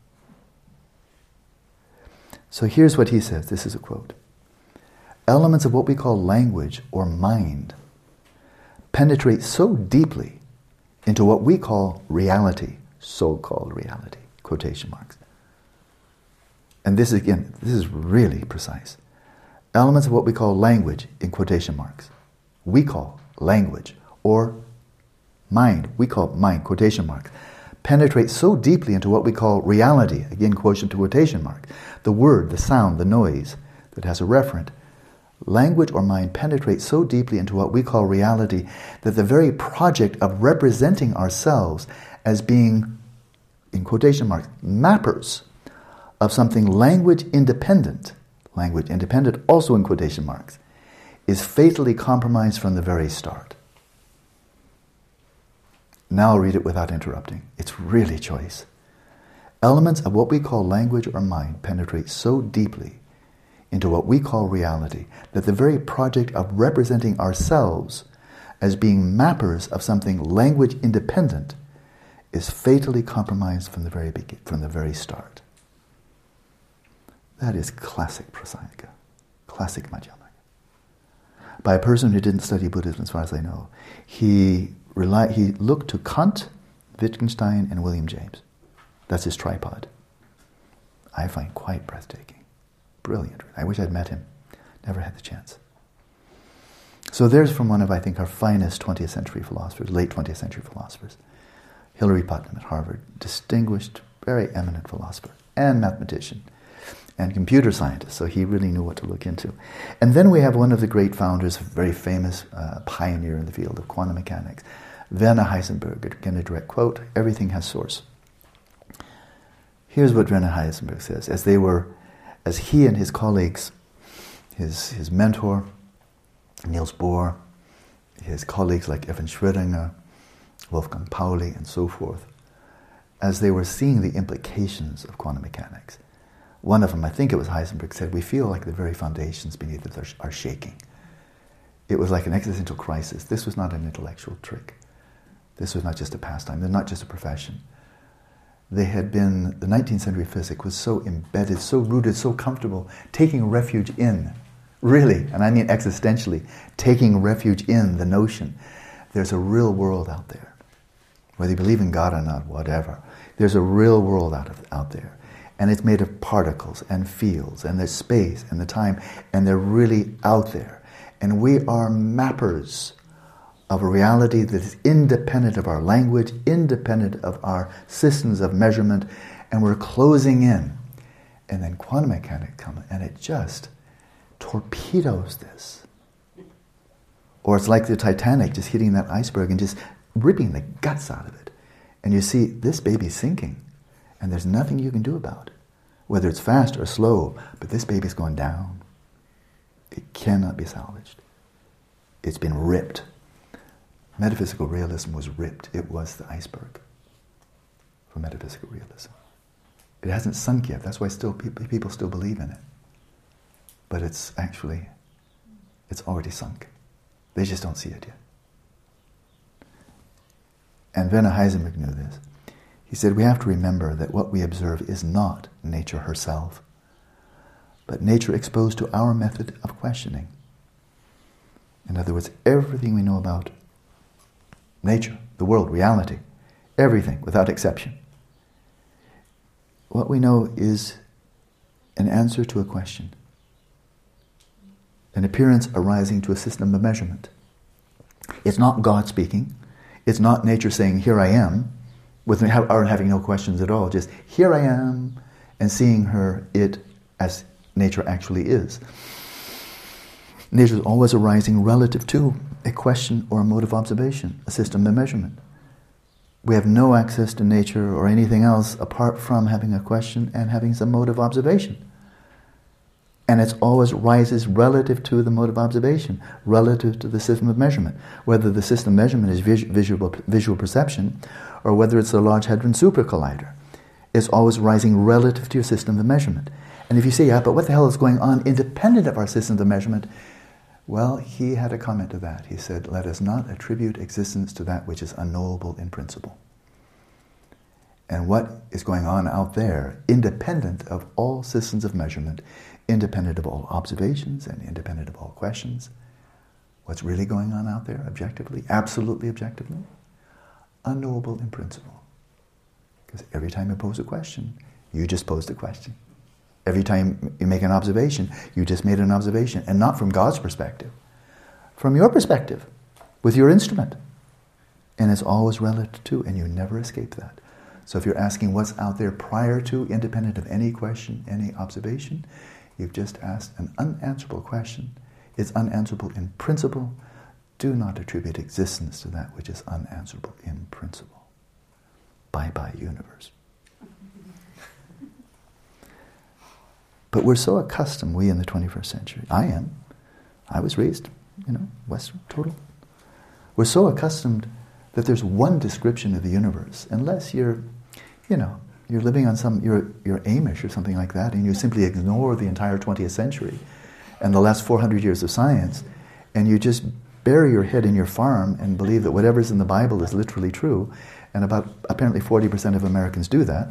So here's what he says, this is a quote. Elements of what we call language or mind penetrate so deeply into what we call reality, so-called reality, quotation marks. And this is, again, this is really precise. Elements of what we call language, in quotation marks, we call language, or mind, we call mind, quotation marks, penetrate so deeply into what we call reality, again, quotient to quotation mark, the word, the sound, the noise that has a referent. Language or mind penetrates so deeply into what we call reality that the very project of representing ourselves as being, in quotation marks, mappers of something language independent, language independent also in quotation marks, is fatally compromised from the very start. Now I'll read it without interrupting. It's really choice. Elements of what we call language or mind penetrate so deeply into what we call reality that the very project of representing ourselves as being mappers of something language independent is fatally compromised from the very begin, from the very start. That is classic Prasangika, classic Madhyamaka. By a person who didn't study Buddhism, as far as I know, he Reli- he looked to Kant, Wittgenstein, and William James. That's his tripod. I find quite breathtaking. Brilliant. I wish I'd met him. Never had the chance. So there's from one of, I think, our finest twentieth century philosophers, late twentieth century philosophers, Hilary Putnam at Harvard, distinguished, very eminent philosopher, and mathematician, and computer scientist, so he really knew what to look into. And then we have one of the great founders, very famous uh, pioneer in the field of quantum mechanics, Werner Heisenberg, again a direct quote, everything has source. Here's what Werner Heisenberg says, as they were, as he and his colleagues, his, his mentor, Niels Bohr, his colleagues like Erwin Schrödinger, Wolfgang Pauli, and so forth, as they were seeing the implications of quantum mechanics, one of them, I think it was Heisenberg, said, we feel like the very foundations beneath us are shaking. It was like an existential crisis. This was not an intellectual trick. This was not just a pastime. They're not just a profession. They had been, the nineteenth century physics was so embedded, so rooted, so comfortable, taking refuge in, really, and I mean existentially, taking refuge in the notion there's a real world out there. Whether you believe in God or not, whatever. There's a real world out, of, out there. And it's made of particles and fields and there's space and the time, and they're really out there. And we are mappers of a reality that is independent of our language, independent of our systems of measurement, and we're closing in. And then quantum mechanics comes, and it just torpedoes this. Or it's like the Titanic just hitting that iceberg and just ripping the guts out of it. And you see, this baby's sinking, and there's nothing you can do about it, whether it's fast or slow, but this baby's going down. It cannot be salvaged. It's been ripped. Metaphysical realism was ripped. It was the iceberg for metaphysical realism. It hasn't sunk yet. That's why still people still believe in it. But it's actually, it's already sunk. They just don't see it yet. And Werner Heisenberg knew this. He said, we have to remember that what we observe is not nature herself, but nature exposed to our method of questioning. In other words, everything we know about nature, the world, reality, everything, without exception. What we know is an answer to a question, an appearance arising to a system of measurement. It's not God speaking. It's not nature saying, here I am, with or having no questions at all, just here I am, and seeing her, it, as nature actually is. Nature is always arising relative to a question or a mode of observation, a system of measurement. We have no access to nature or anything else apart from having a question and having some mode of observation. And it always rises relative to the mode of observation, relative to the system of measurement, whether the system of measurement is vis- visual, visual perception or whether it's the Large Hadron Super Collider. It's always rising relative to your system of measurement. And if you say, yeah, but what the hell is going on independent of our systems of measurement? Well, he had a comment to that. He said, let us not attribute existence to that which is unknowable in principle. And what is going on out there, independent of all systems of measurement, independent of all observations and independent of all questions, what's really going on out there objectively, absolutely objectively? Unknowable in principle. Because every time you pose a question, you just posed a question. Every time you make an observation, you just made an observation, and not from God's perspective. From your perspective, with your instrument. And it's always relative to, and you never escape that. So if you're asking what's out there prior to, independent of any question, any observation, you've just asked an unanswerable question. It's unanswerable in principle. Do not attribute existence to that which is unanswerable in principle. Bye-bye, universe. But we're so accustomed, we in the twenty-first century. I am. I was raised, you know, Western, total. We're so accustomed that there's one description of the universe, unless you're, you know, you're living on some, you're, you're Amish or something like that, and you simply ignore the entire twentieth century and the last four hundred years of science, and you just bury your head in your farm and believe that whatever's in the Bible is literally true, and about apparently forty percent of Americans do that.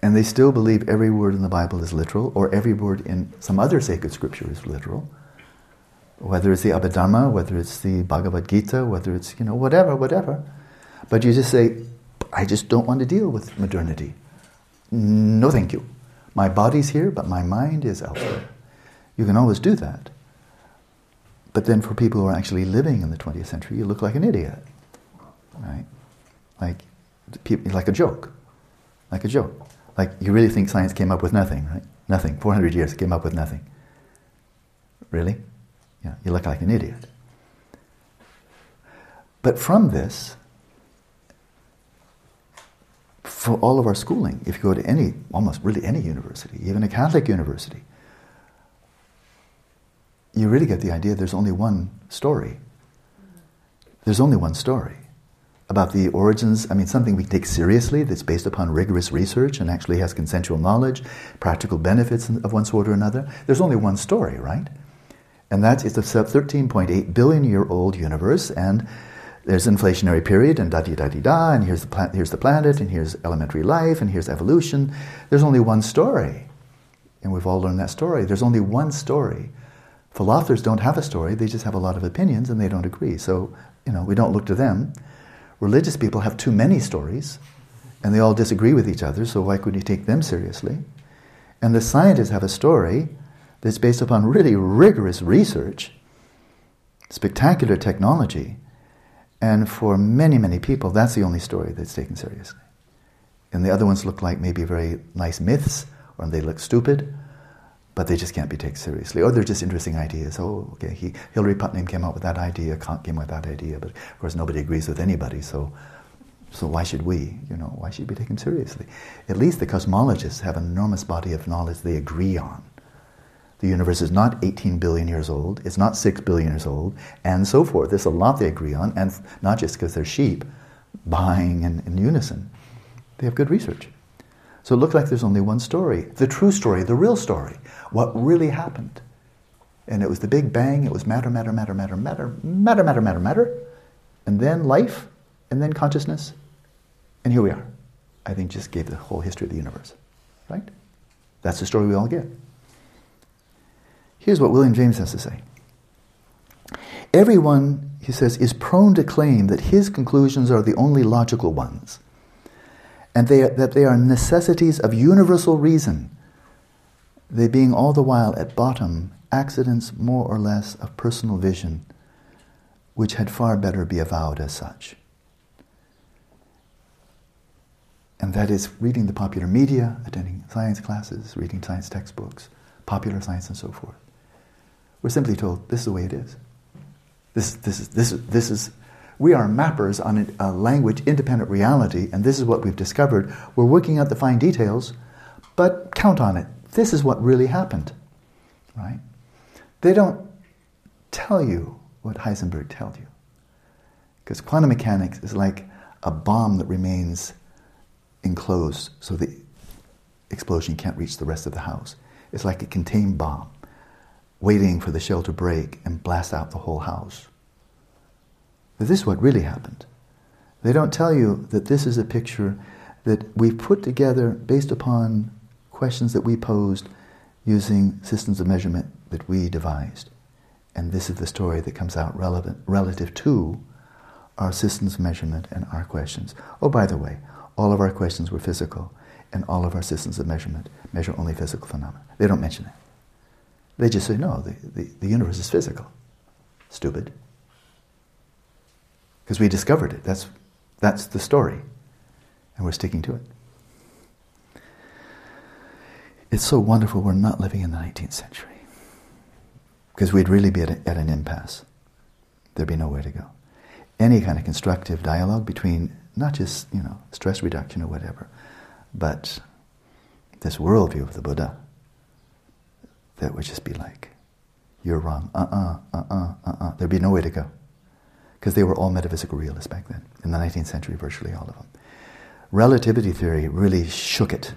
And they still believe every word in the Bible is literal, or every word in some other sacred scripture is literal. Whether it's the Abhidhamma, whether it's the Bhagavad Gita, whether it's, you know, whatever, whatever. But you just say, I just don't want to deal with modernity. No, thank you. My body's here, but my mind is elsewhere. You can always do that. But then for people who are actually living in the twentieth century, you look like an idiot, right? Like, like a joke, like a joke. Like, you really think science came up with nothing, right? Nothing. four hundred years, it came up with nothing. Really? Yeah, you look like an idiot. But from this, for all of our schooling, if you go to any, almost really any university, even a Catholic university, you really get the idea there's only one story. There's only one story. About the origins, I mean, something we take seriously that's based upon rigorous research and actually has consensual knowledge, practical benefits of one sort or another. There's only one story, right? And that is the thirteen point eight billion year old universe, and there's an inflationary period, and da-dee-da-dee-da, and here's the, pla- here's the planet, and here's elementary life, and here's evolution. There's only one story, and we've all learned that story. There's only one story. Philosophers don't have a story, they just have a lot of opinions, and they don't agree. So, you know, we don't look to them. Religious people have too many stories, and they all disagree with each other, so why could you take them seriously? And the scientists have a story that's based upon really rigorous research, spectacular technology, and for many, many people, that's the only story that's taken seriously. And the other ones look like maybe very nice myths, or they look stupid, but they just can't be taken seriously. Or they're just interesting ideas. Oh, okay, he, Hilary Putnam came up with that idea, Kant came up with that idea, but of course nobody agrees with anybody, so so why should we? You know, why should we take him seriously? At least the cosmologists have an enormous body of knowledge they agree on. The universe is not eighteen billion years old, it's not six billion years old, and so forth. There's a lot they agree on, and not just because they're sheep, buying in, in unison. They have good research. So it looks like there's only one story, the true story, the real story, what really happened. And it was the Big Bang, it was matter, matter, matter, matter, matter, matter, matter, matter, matter, and then life, and then consciousness, and here we are. I think just gave the whole history of the universe, right? That's the story we all get. Here's what William James has to say. Everyone, he says, is prone to claim that his conclusions are the only logical ones, and they, that they are necessities of universal reason, they being all the while at bottom accidents more or less of personal vision, which had far better be avowed as such. And that is reading the popular media, attending science classes, reading science textbooks, popular science and so forth. We're simply told, this is the way it is. This, this is, this is, this is, we are mappers on a language-independent reality, and this is what we've discovered. We're working out the fine details, but count on it. This is what really happened, right? They don't tell you what Heisenberg told you, because quantum mechanics is like a bomb that remains enclosed so the explosion can't reach the rest of the house. It's like a contained bomb, waiting for the shell to break and blast out the whole house. But this is what really happened. They don't tell you that this is a picture that we've put together based upon questions that we posed using systems of measurement that we devised. And this is the story that comes out relevant relative to our systems of measurement and our questions. Oh, by the way, all of our questions were physical, and all of our systems of measurement measure only physical phenomena. They don't mention that. They just say, no, the, the, the universe is physical. Stupid. Because we discovered it. That's, that's the story. And we're sticking to it. It's so wonderful we're not living in the nineteenth century. Because we'd really be at, a, at an impasse. There'd be nowhere to go. Any kind of constructive dialogue between not just, you know, stress reduction or whatever, but this worldview of the Buddha, that would just be like, you're wrong, uh-uh, uh-uh, uh-uh. There'd be no way to go. Because they were all metaphysical realists back then, in the nineteenth century, virtually all of them. Relativity theory really shook it,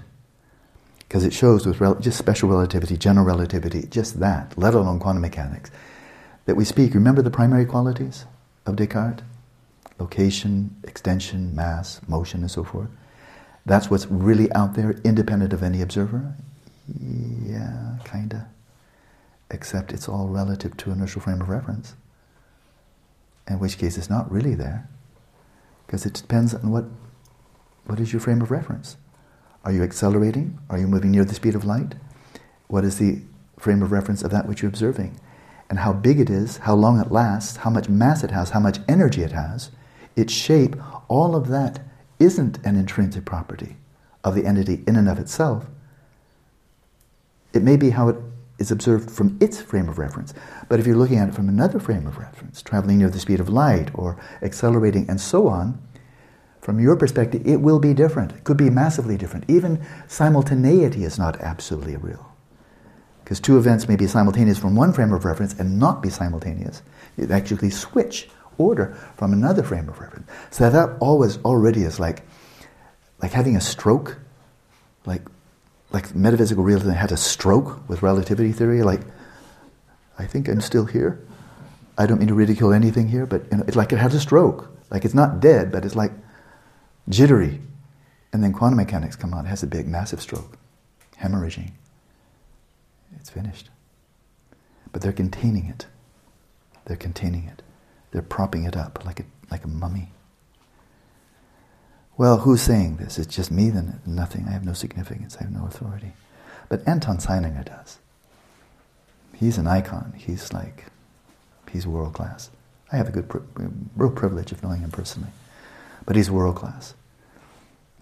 because it shows with rel- just special relativity, general relativity, just that, let alone quantum mechanics, that we speak. Remember the primary qualities of Descartes? Location, extension, mass, motion, and so forth. That's what's really out there, independent of any observer? Yeah, kinda. Except it's all relative to a inertial frame of reference. In which case it's not really there. Because it depends on what what is your frame of reference. Are you accelerating? Are you moving near the speed of light? What is the frame of reference of that which you're observing? And how big it is, how long it lasts, how much mass it has, how much energy it has, its shape, all of that isn't an intrinsic property of the entity in and of itself. It may be how it is observed from its frame of reference. But if you're looking at it from another frame of reference, traveling near the speed of light or accelerating and so on, from your perspective, it will be different. It could be massively different. Even simultaneity is not absolutely real. Because two events may be simultaneous from one frame of reference and not be simultaneous. It actually switch order from another frame of reference. So that always already is like like having a stroke, like Like metaphysical realism had a stroke with relativity theory, like, I think I'm still here. I don't mean to ridicule anything here, but you know, it's like it had a stroke. Like it's not dead, but it's like jittery. And then quantum mechanics come out, it has a big, massive stroke, hemorrhaging. It's finished. But they're containing it. They're containing it. They're propping it up like a, like a mummy. Well, who's saying this? It's just me, then nothing. I have no significance. I have no authority. But Anton Zeilinger does. He's an icon. He's like, he's world class. I have a good, real privilege of knowing him personally. But he's world class.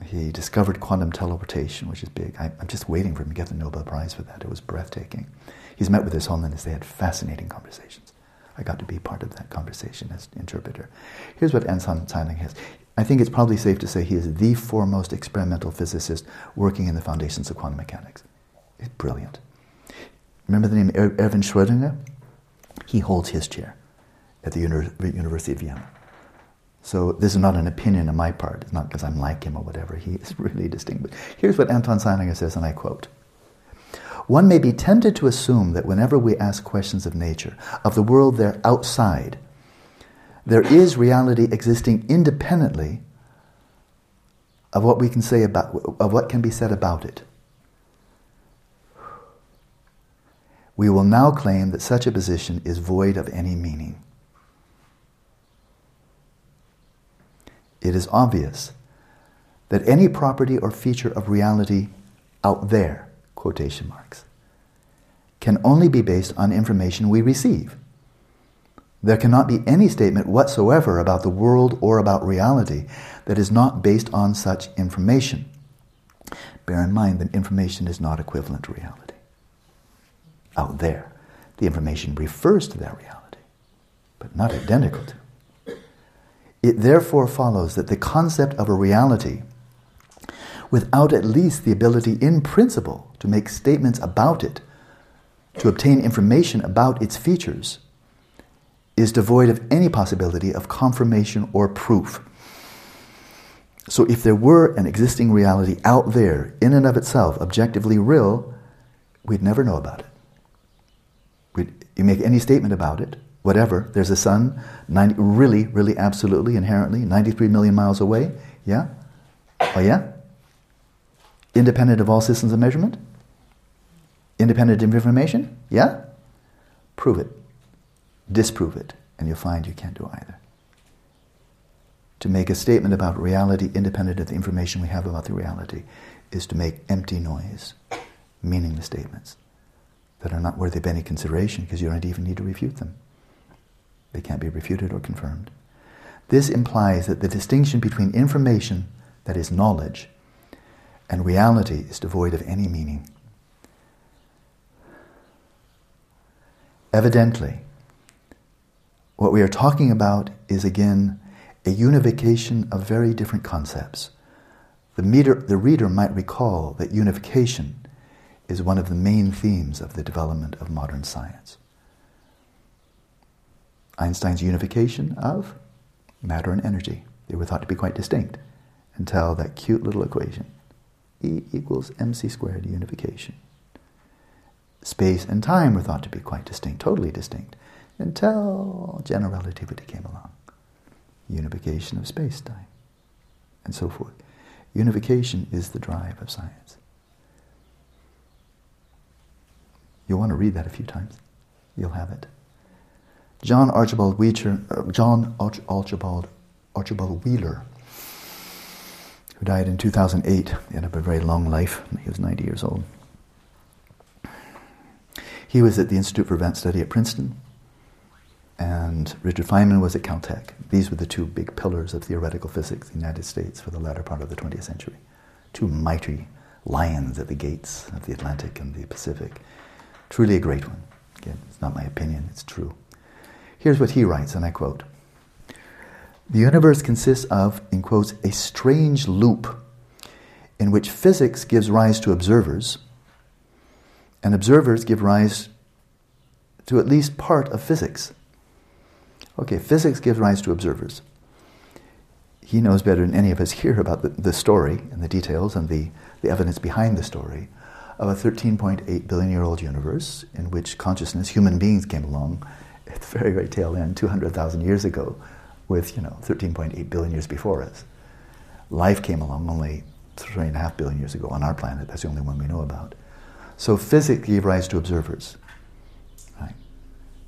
He discovered quantum teleportation, which is big. I, I'm just waiting for him to get the Nobel Prize for that. It was breathtaking. He's met with His Holiness. They had fascinating conversations. I got to be part of that conversation as interpreter. Here's what Anton Zeilinger has. I think it's probably safe to say he is the foremost experimental physicist working in the foundations of quantum mechanics. He's brilliant. Remember the name er- Erwin Schrödinger? He holds his chair at the Uni- University of Vienna. So this is not an opinion on my part. It's not because I'm like him or whatever. He is really distinguished. Here's what Anton Zeilinger says, and I quote, "One may be tempted to assume that whenever we ask questions of nature, of the world there outside, there is reality existing independently of what we can say about, of what can be said about it. We will now claim that such a position is void of any meaning. It is obvious that any property or feature of reality out there," quotation marks, "can only be based on information we receive. There cannot be any statement whatsoever about the world or about reality that is not based on such information." Bear in mind that information is not equivalent to reality. Out there, the information refers to that reality, but not identical to it. It therefore follows that the concept of a reality, without at least the ability in principle to make statements about it, to obtain information about its features, is devoid of any possibility of confirmation or proof. So if there were an existing reality out there, in and of itself, objectively real, we'd never know about it. We'd, you make any statement about it, whatever, there's a sun, ninety, really, really, absolutely, inherently, ninety-three million miles away, yeah? Oh yeah? Independent of all systems of measurement? Independent of information? Yeah? Prove it. Disprove it, and you'll find you can't do either. To make a statement about reality independent of the information we have about the reality is to make empty noise, meaningless statements that are not worthy of any consideration because you don't even need to refute them. They can't be refuted or confirmed. This implies that the distinction between information, that is knowledge, and reality is devoid of any meaning. Evidently, what we are talking about is again a unification of very different concepts. The, meter, the reader might recall that unification is one of the main themes of the development of modern science. Einstein's unification of matter and energy. They were thought to be quite distinct until that cute little equation. E equals mc squared unification. Space and time were thought to be quite distinct, totally distinct, until general relativity came along. Unification of space-time, and so forth. Unification is the drive of science. You'll want to read that a few times. You'll have it. John Archibald Wheeler, John Arch- Archibald, Archibald Wheeler, who died in two thousand eight, he had a very long life. He was ninety years old. He was at the Institute for Advanced Study at Princeton, and Richard Feynman was at Caltech. These were the two big pillars of theoretical physics in the United States for the latter part of the twentieth century. Two mighty lions at the gates of the Atlantic and the Pacific. Truly a great one. Again, it's not my opinion, it's true. Here's what he writes, and I quote, "The universe consists of," in quotes, "a strange loop in which physics gives rise to observers, and observers give rise to at least part of physics." Okay, physics gives rise to observers. He knows better than any of us here about the, the story and the details and the, the evidence behind the story of a thirteen point eight billion year old universe in which consciousness, human beings, came along at the very, very tail end, two hundred thousand years ago, with, you know, thirteen point eight billion years before us. Life came along only three and a half billion years ago on our planet. That's the only one we know about. So physics gave rise to observers. Right?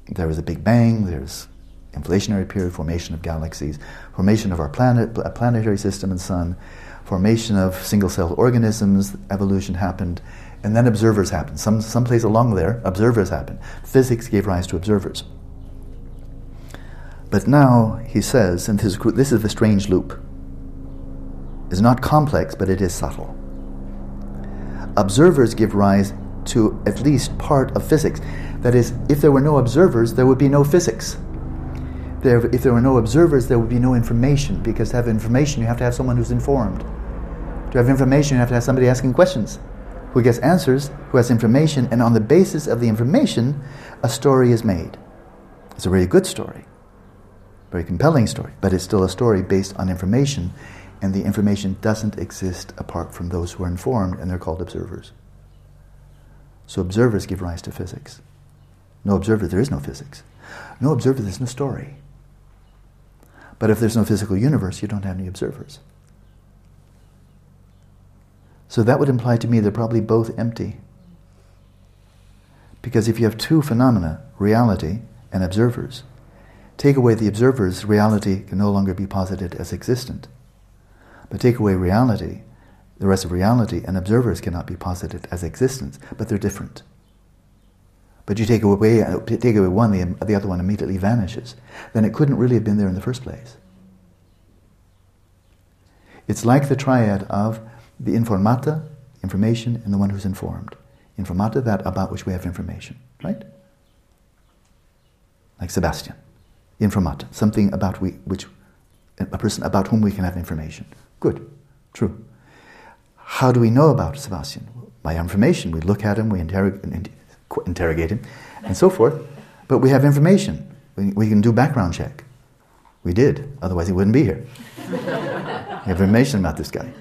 There was a Big Bang, there's inflationary period, formation of galaxies, formation of our planet, a planetary system and sun, formation of single-celled organisms, evolution happened, and then observers happened. Some someplace along there, observers happened. Physics gave rise to observers. But now, he says, and this is, this is the strange loop. is not complex, but it is subtle. Observers give rise to at least part of physics. That is, if there were no observers, there would be no physics. There, if there were no observers, there would be no information, because to have information, you have to have someone who's informed. To have information, you have to have somebody asking questions, who gets answers, who has information, and on the basis of the information, a story is made. It's a very good story, very compelling story, but it's still a story based on information, and the information doesn't exist apart from those who are informed, and they're called observers. So observers give rise to physics. No observer, there is no physics. No observer, there's no story. But if there's no physical universe, you don't have any observers. So that would imply to me they're probably both empty. Because if you have two phenomena, reality and observers, take away the observers, reality can no longer be posited as existent. But take away reality, the rest of reality, and observers cannot be posited as existence, but they're different. But you take away, take away one, the, the other one immediately vanishes. Then it couldn't really have been there in the first place. It's like the triad of the informata, information, and the one who's informed. Informata, that about which we have information, right? Like Sebastian. Informata, something about we, which, a person about whom we can have information. Good, true. How do we know about Sebastian? By information. We look at him, we interrog- inter- interrogate him, and so forth. But we have information. We, we can do background check. We did, otherwise he wouldn't be here. We have information about this guy.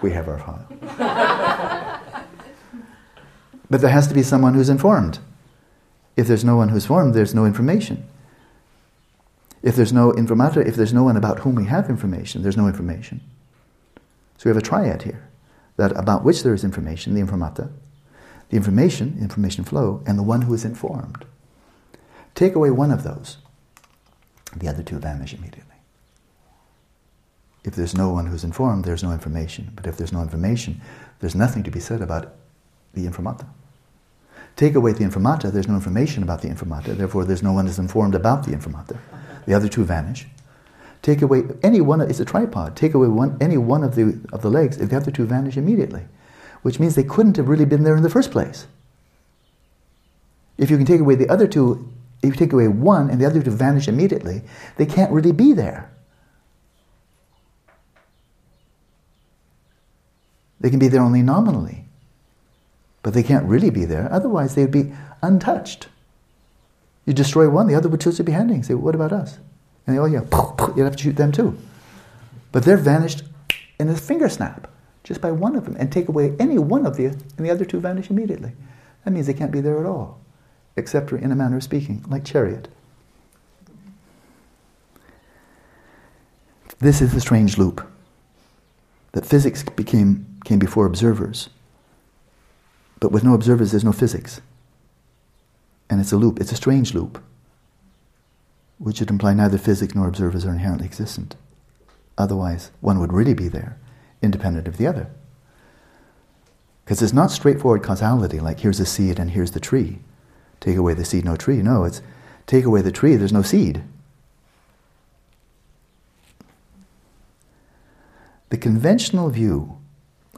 We have our file. But there has to be someone who's informed. If there's no one who's informed, there's no information. If there's no informator, if there's no one about whom we have information, there's no information. So we have a triad here, that about which there is information, the informata, the information, information flow, and the one who is informed. Take away one of those, the other two vanish immediately. If there's no one who's informed, there's no information. But if there's no information, there's nothing to be said about the informata. Take away the informata, there's no information about the informata, therefore there's no one who's informed about the informata. The other two vanish. Take away any one, it's a tripod, take away one, any one of the of the legs, the other two vanish immediately. Which means they couldn't have really been there in the first place. If you can take away the other two, if you take away one and the other two vanish immediately, they can't really be there. They can be there only nominally. But they can't really be there, otherwise they would be untouched. You destroy one, the other would choose to be handing. Say, what about us? And they all, yeah, you'd have to shoot them too. But they're vanished in a finger snap, just by one of them, and take away any one of the, and the other two vanish immediately. That means they can't be there at all, except for in a manner of speaking, like chariot. This is the strange loop, that physics became came before observers. But with no observers, there's no physics. And it's a loop. It's a strange loop, which would imply neither physics nor observers are inherently existent. Otherwise, one would really be there, independent of the other. Because it's not straightforward causality, like here's a seed and here's the tree. Take away the seed, no tree. No, it's take away the tree, there's no seed. The conventional view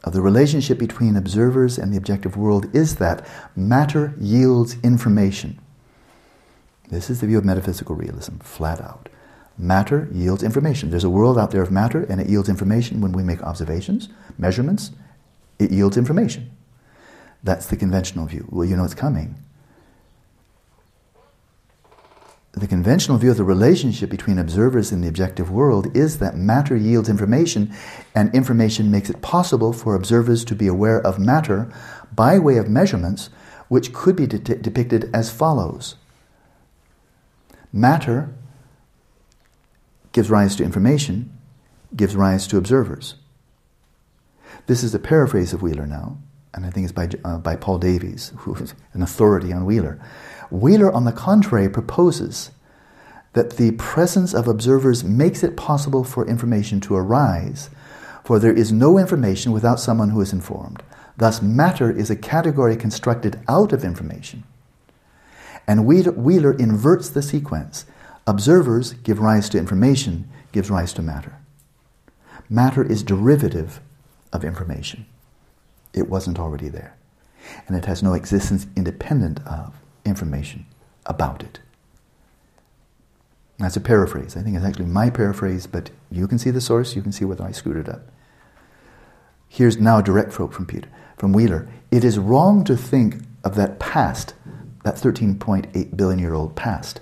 of the relationship between observers and the objective world is that matter yields information. This is the view of metaphysical realism, flat out. Matter yields information. There's a world out there of matter, and it yields information when we make observations, measurements. It yields information. That's the conventional view. Well, you know it's coming. The conventional view of the relationship between observers and the objective world is that matter yields information, and information makes it possible for observers to be aware of matter by way of measurements, which could be de- depicted as follows. Matter gives rise to information, gives rise to observers. This is a paraphrase of Wheeler now, and I think it's by, uh, by Paul Davies, who's an authority on Wheeler. Wheeler, on the contrary, proposes that the presence of observers makes it possible for information to arise, for there is no information without someone who is informed. Thus, matter is a category constructed out of information. And Wheeler inverts the sequence. Observers give rise to information, gives rise to matter. Matter is derivative of information. It wasn't already there. And it has no existence independent of information about it. That's a paraphrase. I think it's actually my paraphrase, but you can see the source, you can see whether I screwed it up. Here's now a direct quote from Peter, from Wheeler. It is wrong to think of that past, that thirteen point eight billion year old past.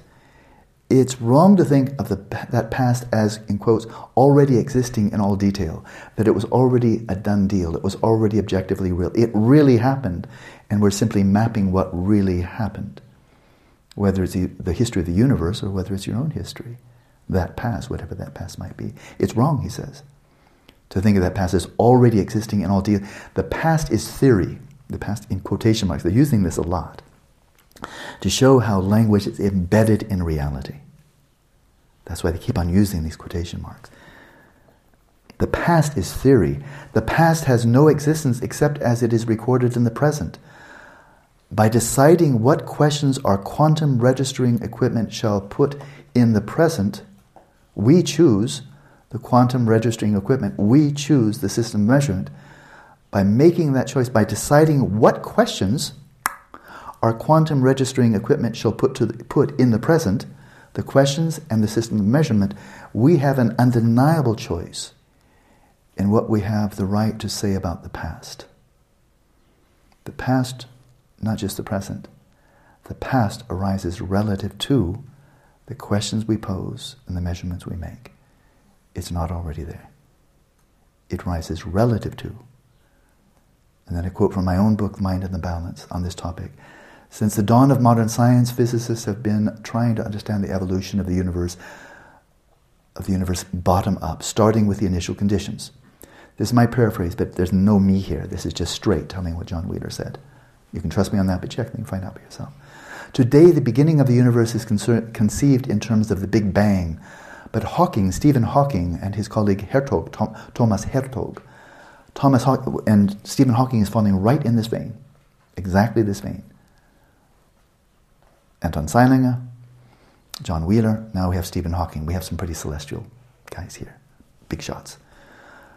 It's wrong to think of the, that past as, in quotes, already existing in all detail, that it was already a done deal, it was already objectively real, it really happened, and we're simply mapping what really happened. Whether it's the history of the universe or whether it's your own history, that past, whatever that past might be. It's wrong, he says, to think of that past as already existing in all deal. The past is theory. The past in quotation marks. They're using this a lot to show how language is embedded in reality. That's why they keep on using these quotation marks. The past is theory. The past has no existence except as it is recorded in the present. By deciding what questions our quantum registering equipment shall put in the present, we choose the quantum registering equipment, we choose the system measurement. By making that choice, by deciding what questions our quantum registering equipment shall put, to the, put in the present, the questions and the system of measurement, we have an undeniable choice in what we have the right to say about the past. The past, not just the present. The past arises relative to the questions we pose and the measurements we make. It's not already there. It rises relative to. And then a quote from my own book, Mind in the Balance, on this topic. Since the dawn of modern science, physicists have been trying to understand the evolution of the universe, of the universe bottom up, starting with the initial conditions. This is my paraphrase, but there's no me here. This is just straight telling what John Wheeler said. You can trust me on that, but check and find out for yourself. Today, the beginning of the universe is concer- conceived in terms of the Big Bang. But Hawking, Stephen Hawking, and his colleague Hertog, Tom- Thomas Hertog, Thomas Haw- and Stephen Hawking is falling right in this vein, exactly this vein. Anton Zeilinger, John Wheeler, now we have Stephen Hawking. We have some pretty celestial guys here, big shots.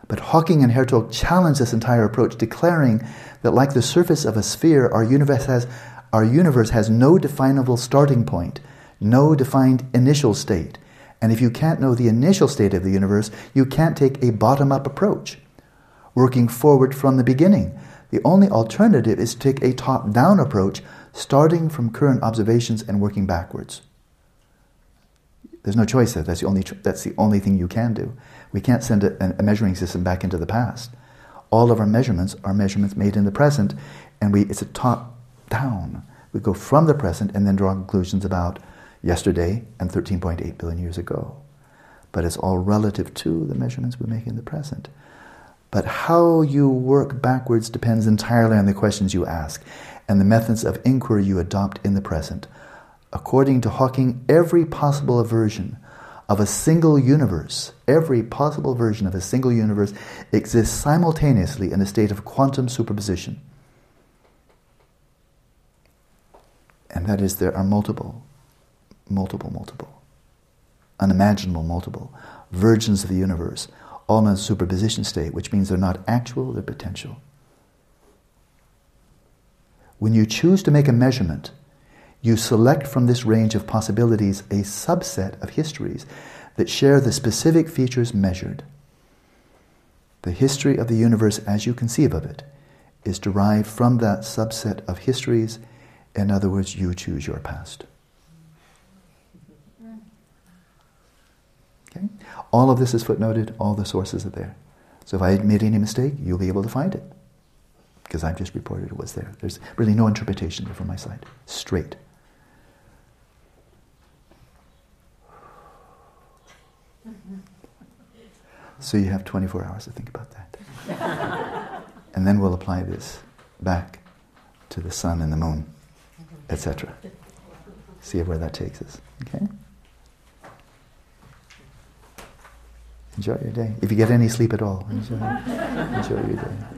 But Hawking and Hertog challenge this entire approach, declaring that like the surface of a sphere, our universe has, our universe has no definable starting point, no defined initial state. And if you can't know the initial state of the universe, you can't take a bottom-up approach, working forward from the beginning. The only alternative is to take a top-down approach, starting from current observations and working backwards. There's no choice there. That's the only, that's the only thing you can do. We can't send a, a measuring system back into the past. All of our measurements are measurements made in the present, and we it's a top-down. We go from the present and then draw conclusions about yesterday and thirteen point eight billion years ago. But it's all relative to the measurements we make in the present. But how you work backwards depends entirely on the questions you ask and the methods of inquiry you adopt in the present. According to Hawking, every possible version of a single universe, every possible version of a single universe exists simultaneously in a state of quantum superposition. And that is, there are multiple, multiple, multiple, unimaginable multiple versions of the universe, all in a superposition state, which means they're not actual, they're potential. When you choose to make a measurement, you select from this range of possibilities a subset of histories that share the specific features measured. The history of the universe as you conceive of it is derived from that subset of histories. In other words, you choose your past. Okay? All of this is footnoted, all the sources are there. So if I made any mistake, you'll be able to find it, because I've just reported it was there. There's really no interpretation there from my side. Straight. So you have twenty-four hours to think about that. And then we'll apply this back to the sun and the moon, et cetera. See where that takes us. Okay? Enjoy your day. If you get any sleep at all, enjoy, enjoy your day.